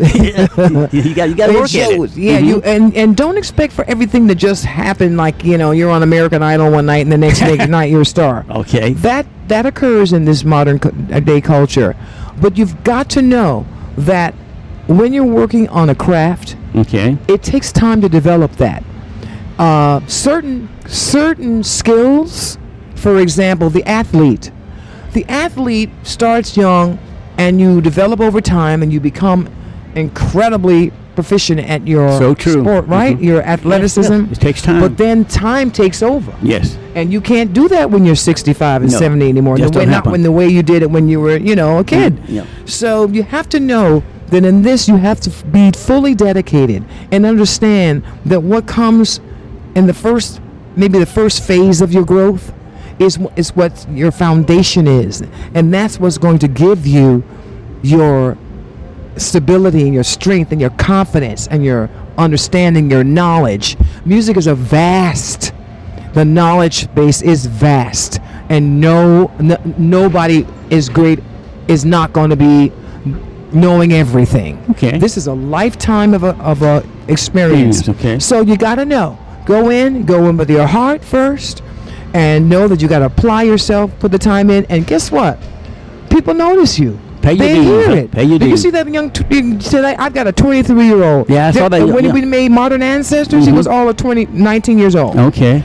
you got to work at it. Yeah, you and don't expect for everything to just happen. Like, you know, you're on American Idol one night and the next night you're a star. Okay. That occurs in this modern day culture, but you've got to know that when you're working on a craft, it takes time to develop that. Certain skills, for example, the athlete. The athlete starts young, and you develop over time, and you become incredibly proficient at your sport, right? Your athleticism. Yes, it takes time. But then time takes over. Yes. And you can't do that when you're 65 and 70 anymore. The way you did it when you were, you know, a kid. So you have to know that in this you have to be fully dedicated and understand that what comes in the first phase of your growth is what your foundation is, and that's what's going to give you your stability and your strength and your confidence and your understanding, your knowledge. Music is the knowledge base is vast, and nobody is not going to be knowing everything. This is a lifetime of a experience. So you got to know, go in with your heart first, and know that you got to apply yourself, put the time in, and guess what? People notice you. Pay your dues. Did you see that young today? I've got a 23-year-old. Yeah, I saw that. When we made Modern Ancestor, she was all of 19 years old. Okay.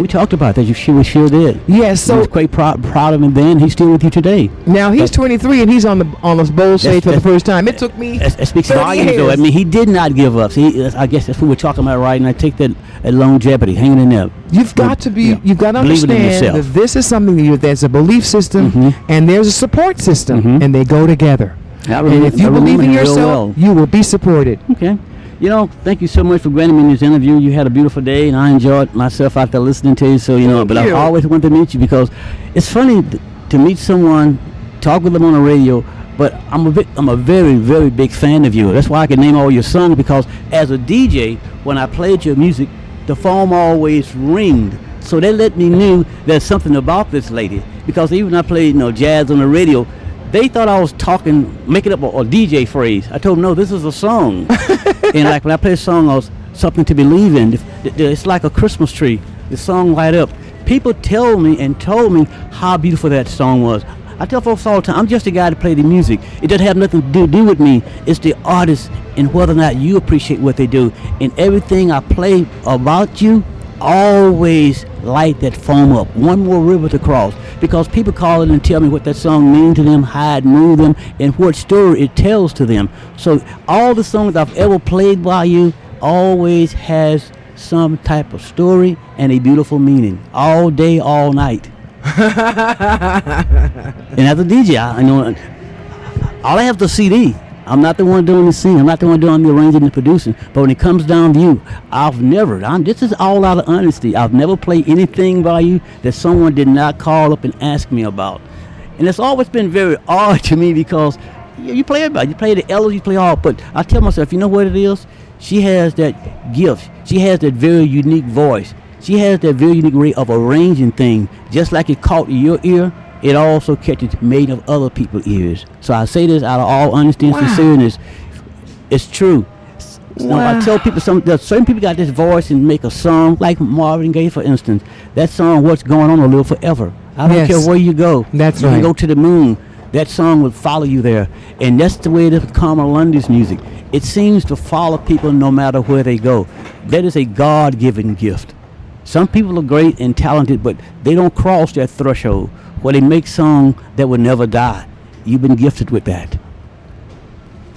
We talked about that. She sure did. Yes. Yeah, so I was quite proud of him then. He's still with you today. Now he's 23 and he's on the bowl stage for the first time. It took me. It speaks volumes, though. I mean, he did not give up. See, I guess that's what we're talking about, right? And I take that longevity, hanging in there. You've got to understand that this is something there's a belief system and there's a support system, and they go together. And if you believe in yourself, you will be supported. Okay. You know, thank you so much for granting me this interview. You had a beautiful day, and I enjoyed myself out there listening to you. So, I always wanted to meet you because it's funny to meet someone, talk with them on the radio, but I'm a very, very big fan of you. That's why I can name all your songs, because as a DJ, when I played your music, the phone always ringed. So they let me know there's something about this lady, because even when I played jazz on the radio, they thought I was talking, making up a DJ phrase. I told them, no, this is a song. And like when I played a song, I was something to believe in. It's like a Christmas tree. The song light up. People tell me and told me how beautiful that song was. I tell folks all the time, I'm just a guy to play the music. It doesn't have nothing to do with me. It's the artist and whether or not you appreciate what they do. And everything I play about you, always light that foam up. One more river to cross. Because people call in and tell me what that song means to them, how it moved them, and what story it tells to them. So all the songs I've ever played by you always has some type of story and a beautiful meaning. All day, all night. And as a DJ, I know all I have to CD. I'm not the one doing the singing. I'm not the one doing the arranging and the producing. But when it comes down to you, this is all out of honesty. I've never played anything by you that someone did not call up and ask me about. And it's always been very odd to me because you play everybody. You play the Ella, you play all. But I tell myself, you know what it is? She has that gift. She has that very unique voice. She has that very unique way of arranging things. Just like it caught your ear, it also catches made of other people's ears. So I say this out of all honesty and sincerity. It's true. Now, I tell people certain people got this voice and make a song, like Marvin Gaye, for instance. That song, What's Going On, will live forever. I don't care where you go. That's right. You can go to the moon. That song will follow you there. And that's the way it is with Carmen Lundy's music. It seems to follow people no matter where they go. That is a God-given gift. Some people are great and talented, but they don't cross that threshold. Well, they make songs that will never die. You've been gifted with that.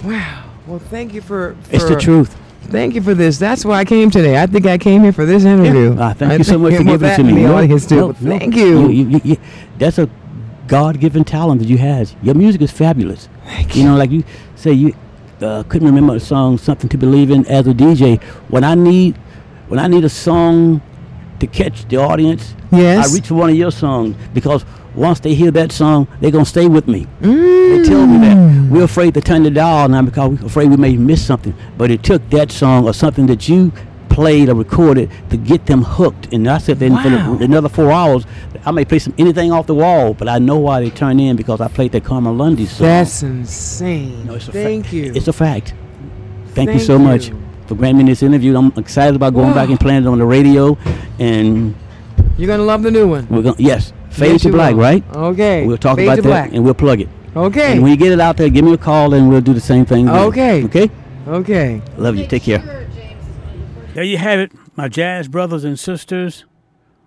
Wow. Well, thank you for it's the truth. Thank you for this. That's why I came today. I think I came here for this interview. Yeah. Thank you so much for giving it to me. Thank you. You. That's a God-given talent that you have. Your music is fabulous. Thank you. You know, like you say, you couldn't remember the song "Something to Believe in" as a DJ. When I need a song to catch the audience, I reach for one of your songs, because once they hear that song, they're going to stay with me. They tell me that. We're afraid to turn the dial now because we're afraid we may miss something. But it took that song or something that you played or recorded to get them hooked. And I said that for another 4 hours, I may play anything off the wall, but I know why they turn in, because I played that Carmen Lundy song. That's insane. No, Thank you. It's a fact. Thank you so much for granting me this interview. I'm excited about going back and playing it on the radio. And you're going to love the new one. Yes. Fade to Black, right? Okay. We'll talk about that, and we'll plug it. Okay. And when you get it out there, give me a call, and we'll do the same thing. Okay. Okay? Okay. Love you. Take care. There you have it, my jazz brothers and sisters,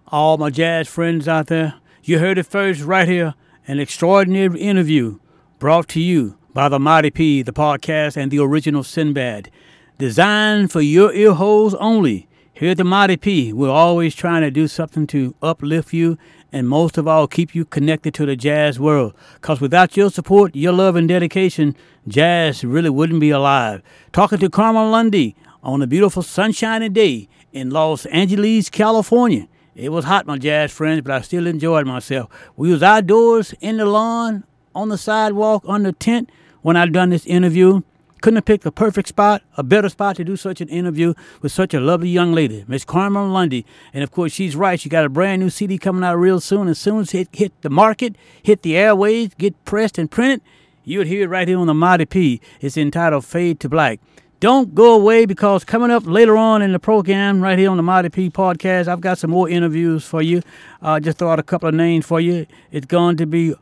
all my jazz friends out there. You heard it first right here, an extraordinary interview brought to you by the Mighty P, the podcast, and the original Sinbad. Designed for your ear holes only. Here at the Mighty P, we're always trying to do something to uplift you, and most of all, keep you connected to the jazz world. Because without your support, your love and dedication, jazz really wouldn't be alive. Talking to Carmen Lundy on a beautiful sunshiny day in Los Angeles, California. It was hot, my jazz friends, but I still enjoyed myself. We was outdoors, in the lawn, on the sidewalk, on the tent when I done this interview. Couldn't have picked a perfect spot, a better spot to do such an interview with such a lovely young lady, Miss Carmen Lundy. And, of course, she's right. She got a brand-new CD coming out real soon. As soon as it hit the market, hit the airwaves, get pressed and printed, you'll hear it right here on the Mighty P. It's entitled Fade to Black. Don't go away, because coming up later on in the program right here on the Mighty P podcast, I've got some more interviews for you. I just throw out a couple of names for you. It's going to be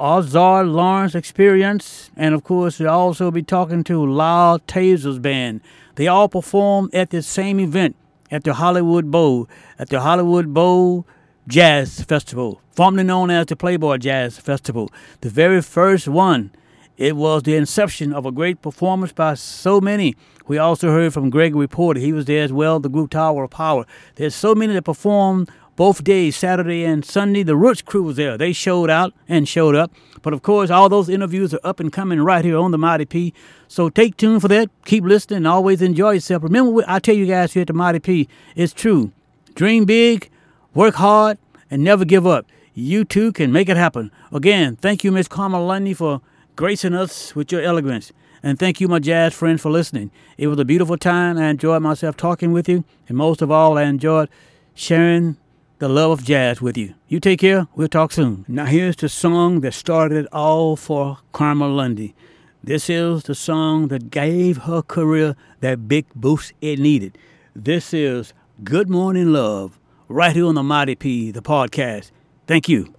Ozar Lawrence Experience, and of course we'll also be talking to Lyle Taser's band. They all performed at this same event at the Hollywood Bowl, at the Hollywood Bowl Jazz Festival, formerly known as the Playboy Jazz Festival, the very first one. It was the inception of a great performance by so many. We also heard from Gregory Porter. He was there as well, the group Tower of Power. There's so many that performed both days, Saturday and Sunday. The Roots crew was there. They showed out and showed up. But, of course, all those interviews are up and coming right here on the Mighty P. So take tuned for that. Keep listening and always enjoy yourself. Remember what I tell you guys here at the Mighty P. It's true. Dream big, work hard, and never give up. You, too, can make it happen. Again, thank you, Miss Carmen Lundy, for gracing us with your eloquence. And thank you, my jazz friends, for listening. It was a beautiful time. I enjoyed myself talking with you. And most of all, I enjoyed sharing the love of jazz with you. You take care. We'll talk soon. Now here's the song that started it all for Carmen Lundy. This is the song that gave her career that big boost it needed. This is Good Morning Love, right here on the Mighty P, the podcast. Thank you.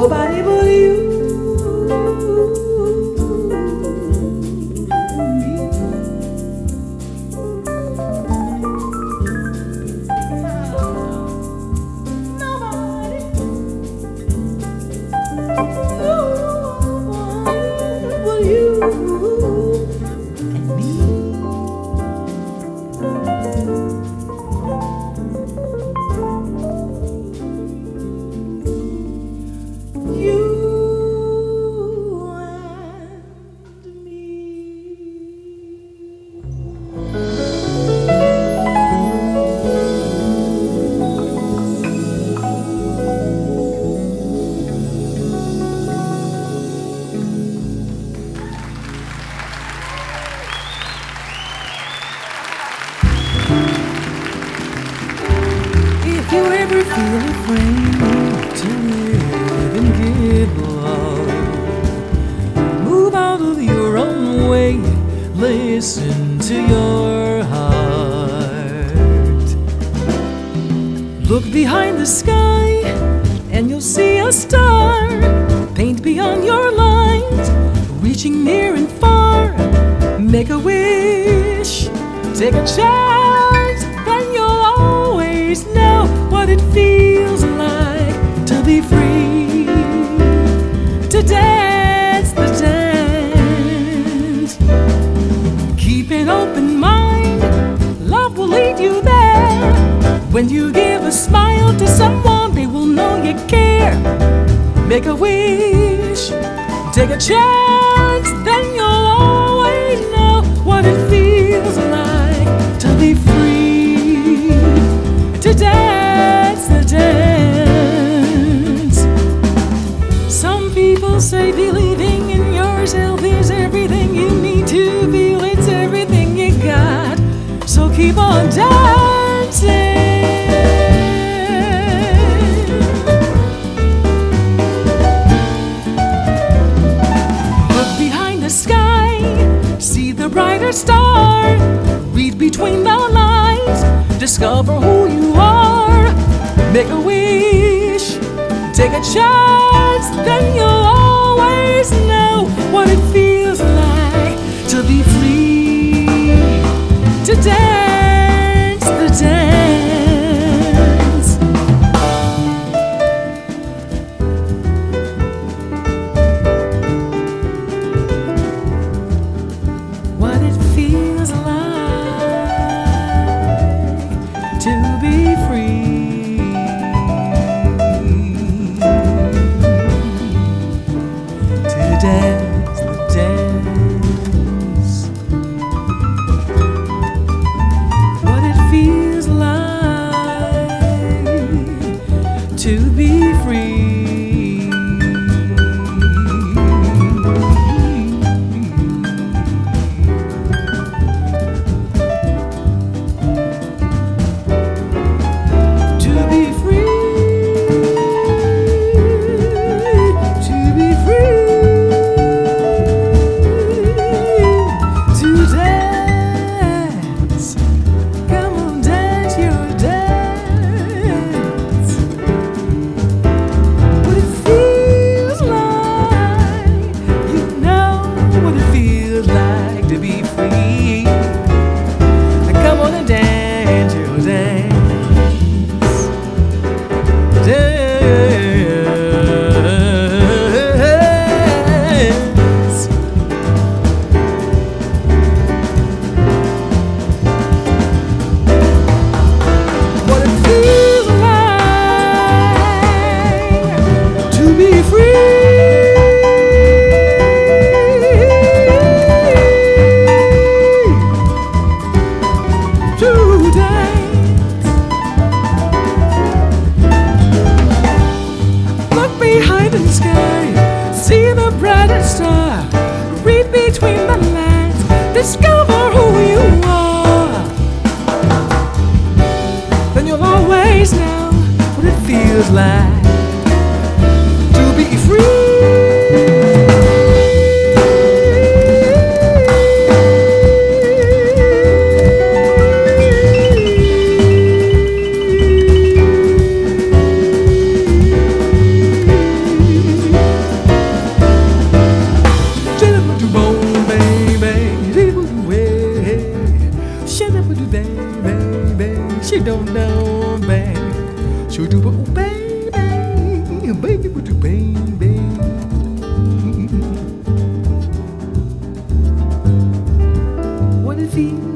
nobody but Squeeze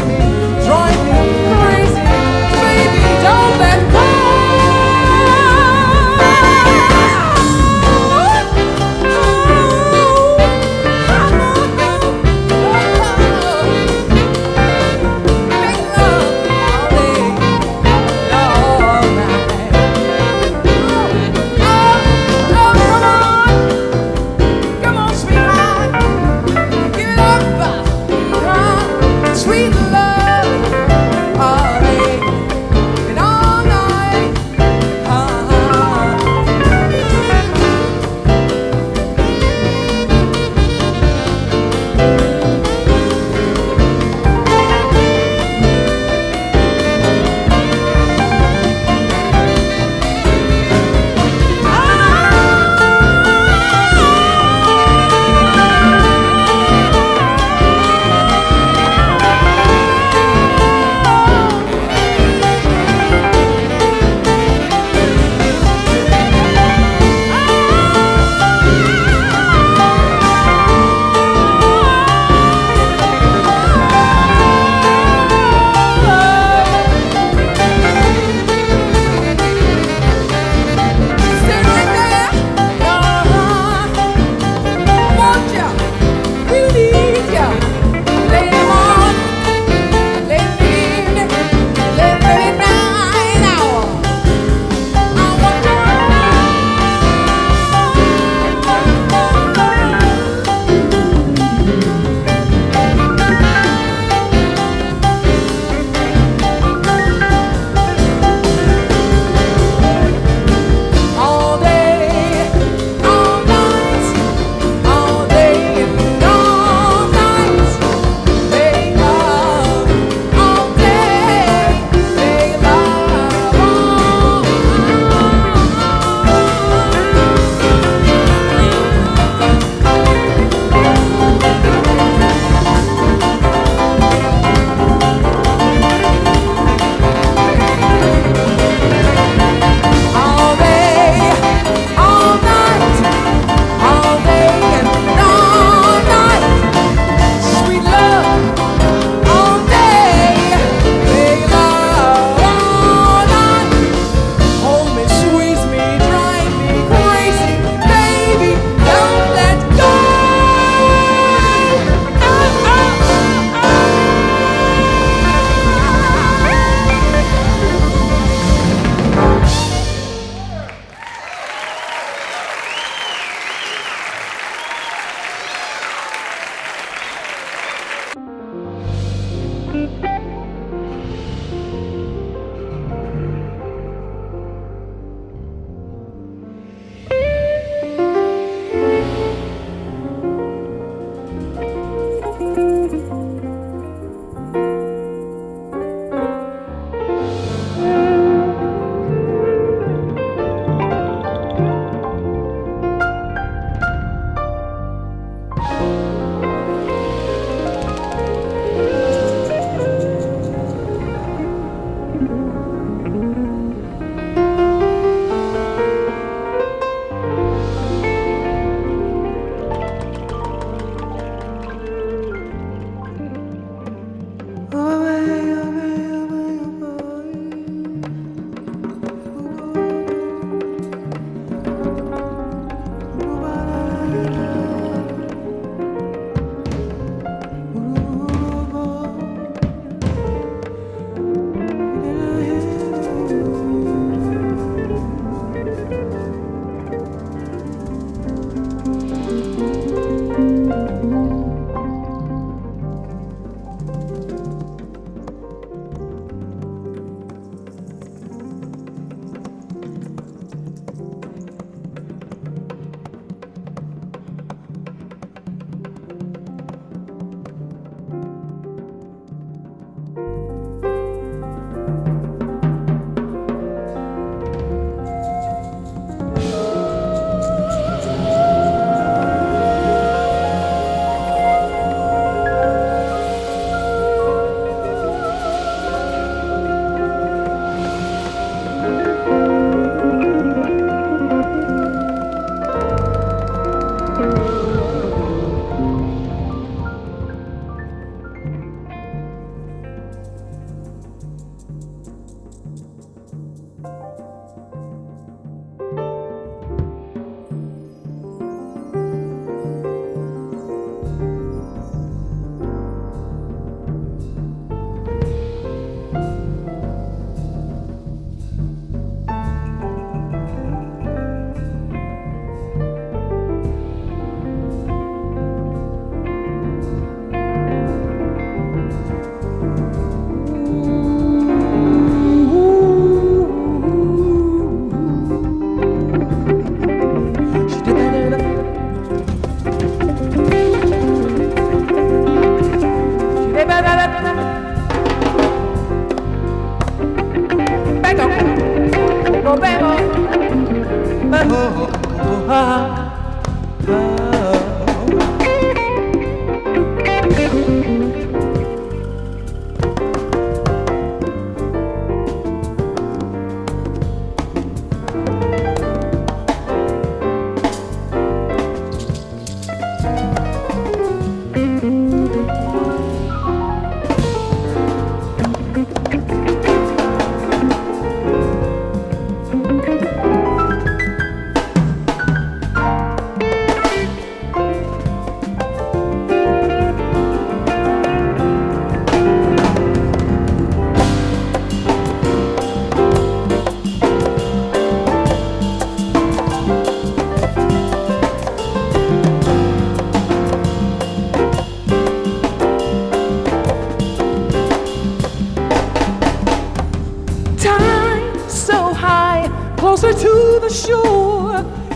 me, drawing.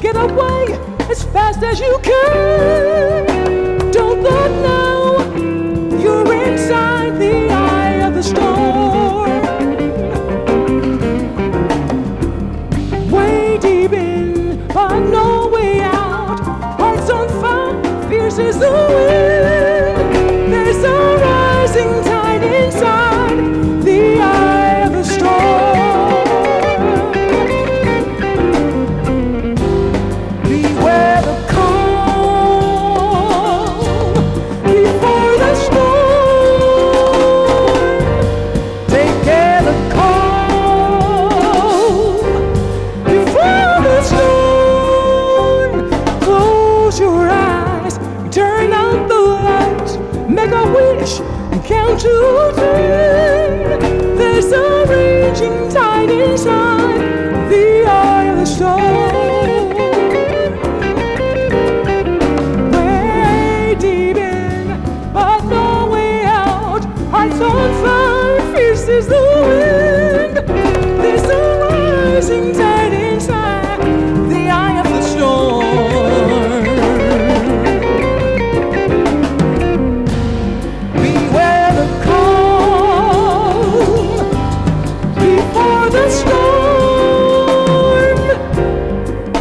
Get away as fast as you can. Don't look now, you're inside the eye of the storm. Way deep in, but no way out. Hearts on fire, fierce as the wind. There's a rising tide inside the eye of the storm. Count to ten. There's a raging tide inside the eye of the storm. Way deep in, but no way out. Hearts on fire, fierce is the wind. There's a rising tide inside the eye of the storm.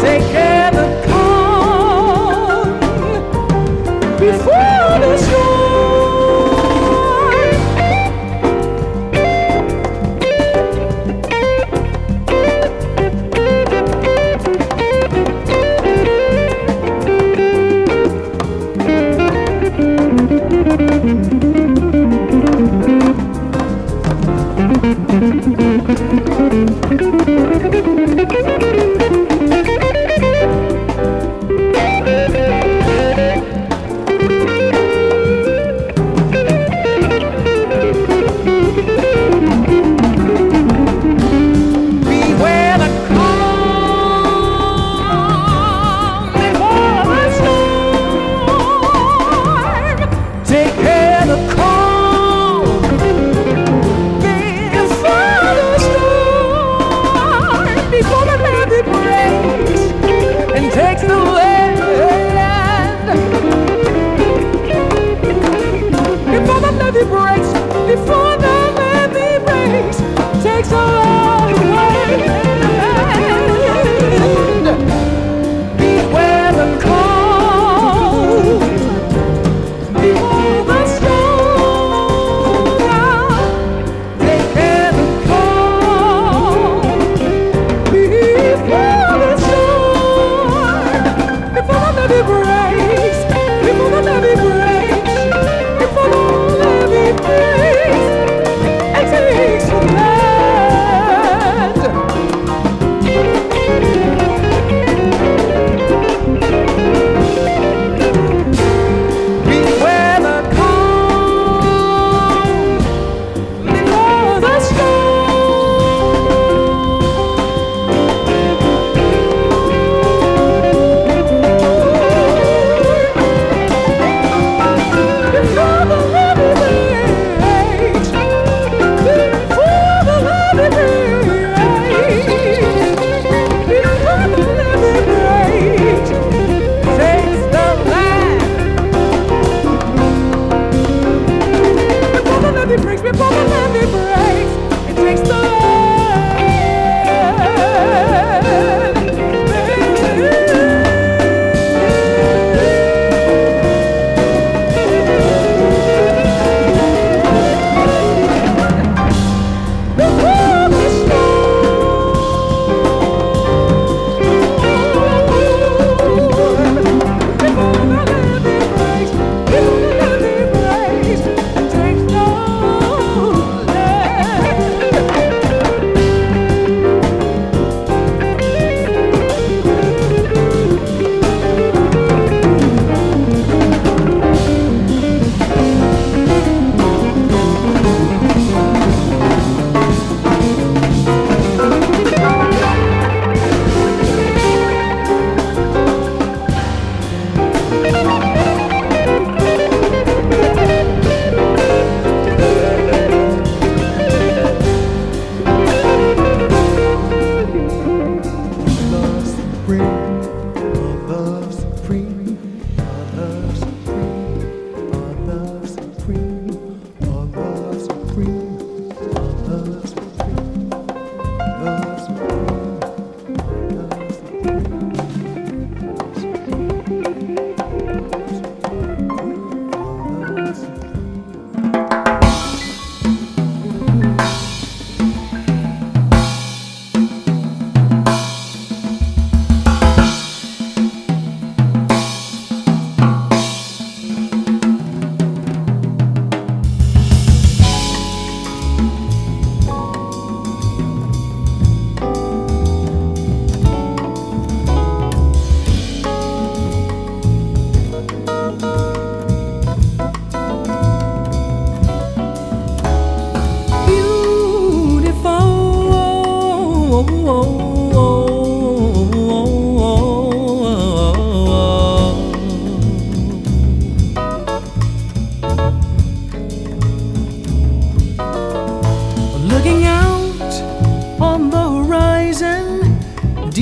Take care.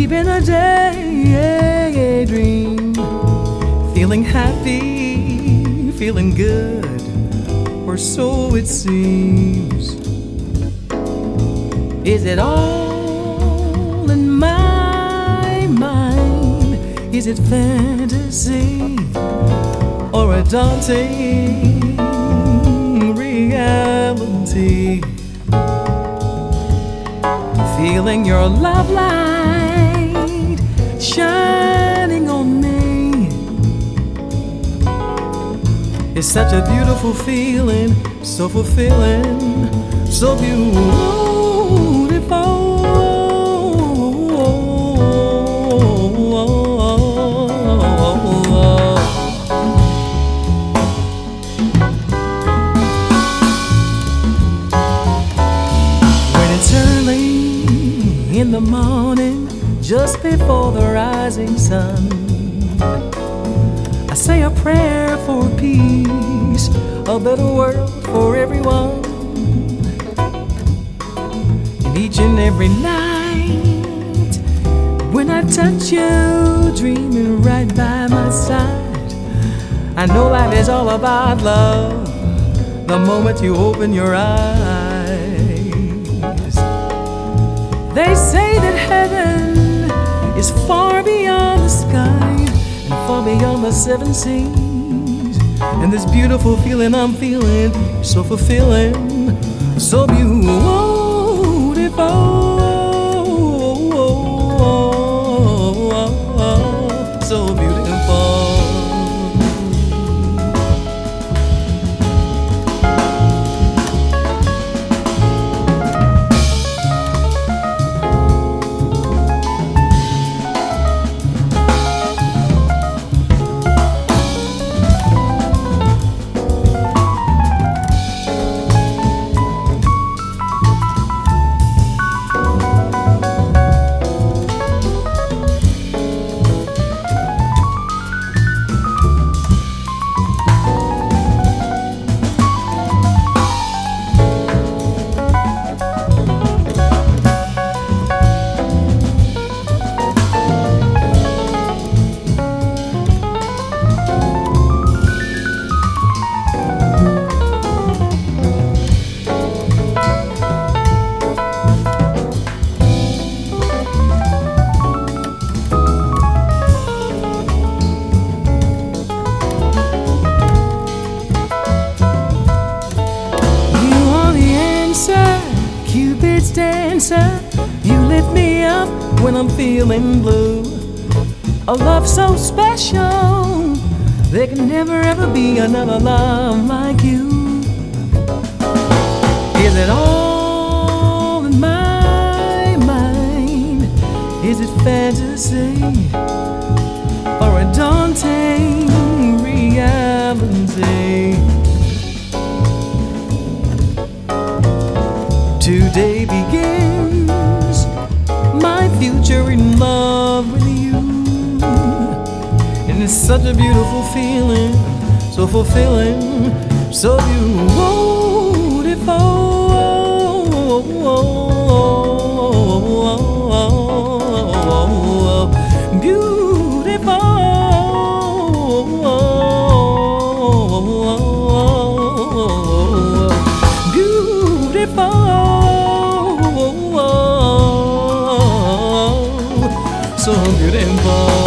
deep in a daydream, feeling happy, feeling good, or so it seems. Is it all in my mind? Is it fantasy or a daunting reality? Feeling your love light shining on me is such a beautiful feeling, so fulfilling, so beautiful. In the morning, just before the rising sun, I say a prayer for peace, a better world for everyone. And each and every night, when I touch you, dreaming right by my side, I know life is all about love, the moment you open your eyes. They say that heaven is far beyond the sky and far beyond the seven seas. And this beautiful feeling I'm feeling, so fulfilling, so beautiful, so feeling blue, a love so special, there can never ever be another love like you. Is it all in my mind? Is it fantasy or a daunting reality? Today begins my future in love with you, and it's such a beautiful feeling, so fulfilling, so beautiful, beautiful, beautiful. So beautiful.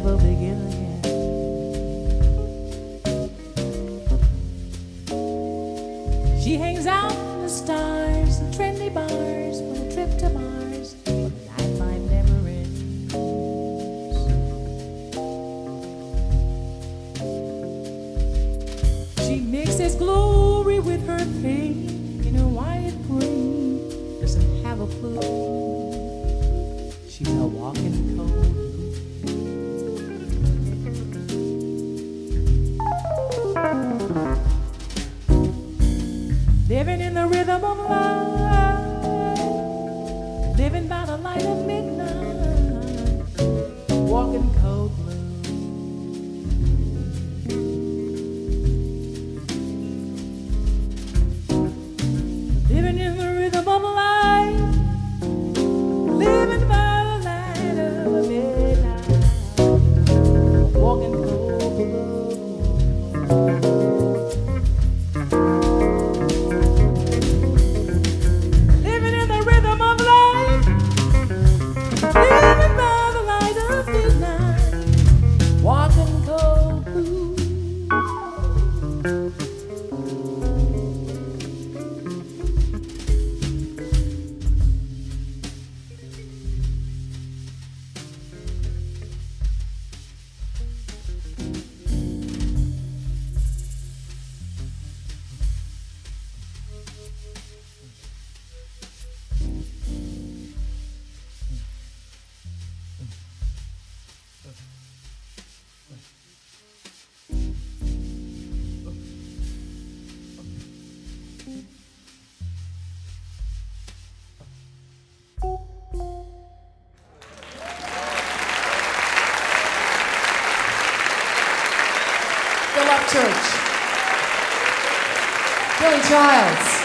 never begin again. She hangs out in the stars, the trendy bars, for a trip to Mars, for the nightlife never ends. She mixes glory with her pain in her wide brain, doesn't have a clue. She's a walking cold. Living in the rhythm of love, living by the light of midnight, walking cold blue. Living in the rhythm of life, living by the light of midnight, walking cold blue. Church. Billy Childs.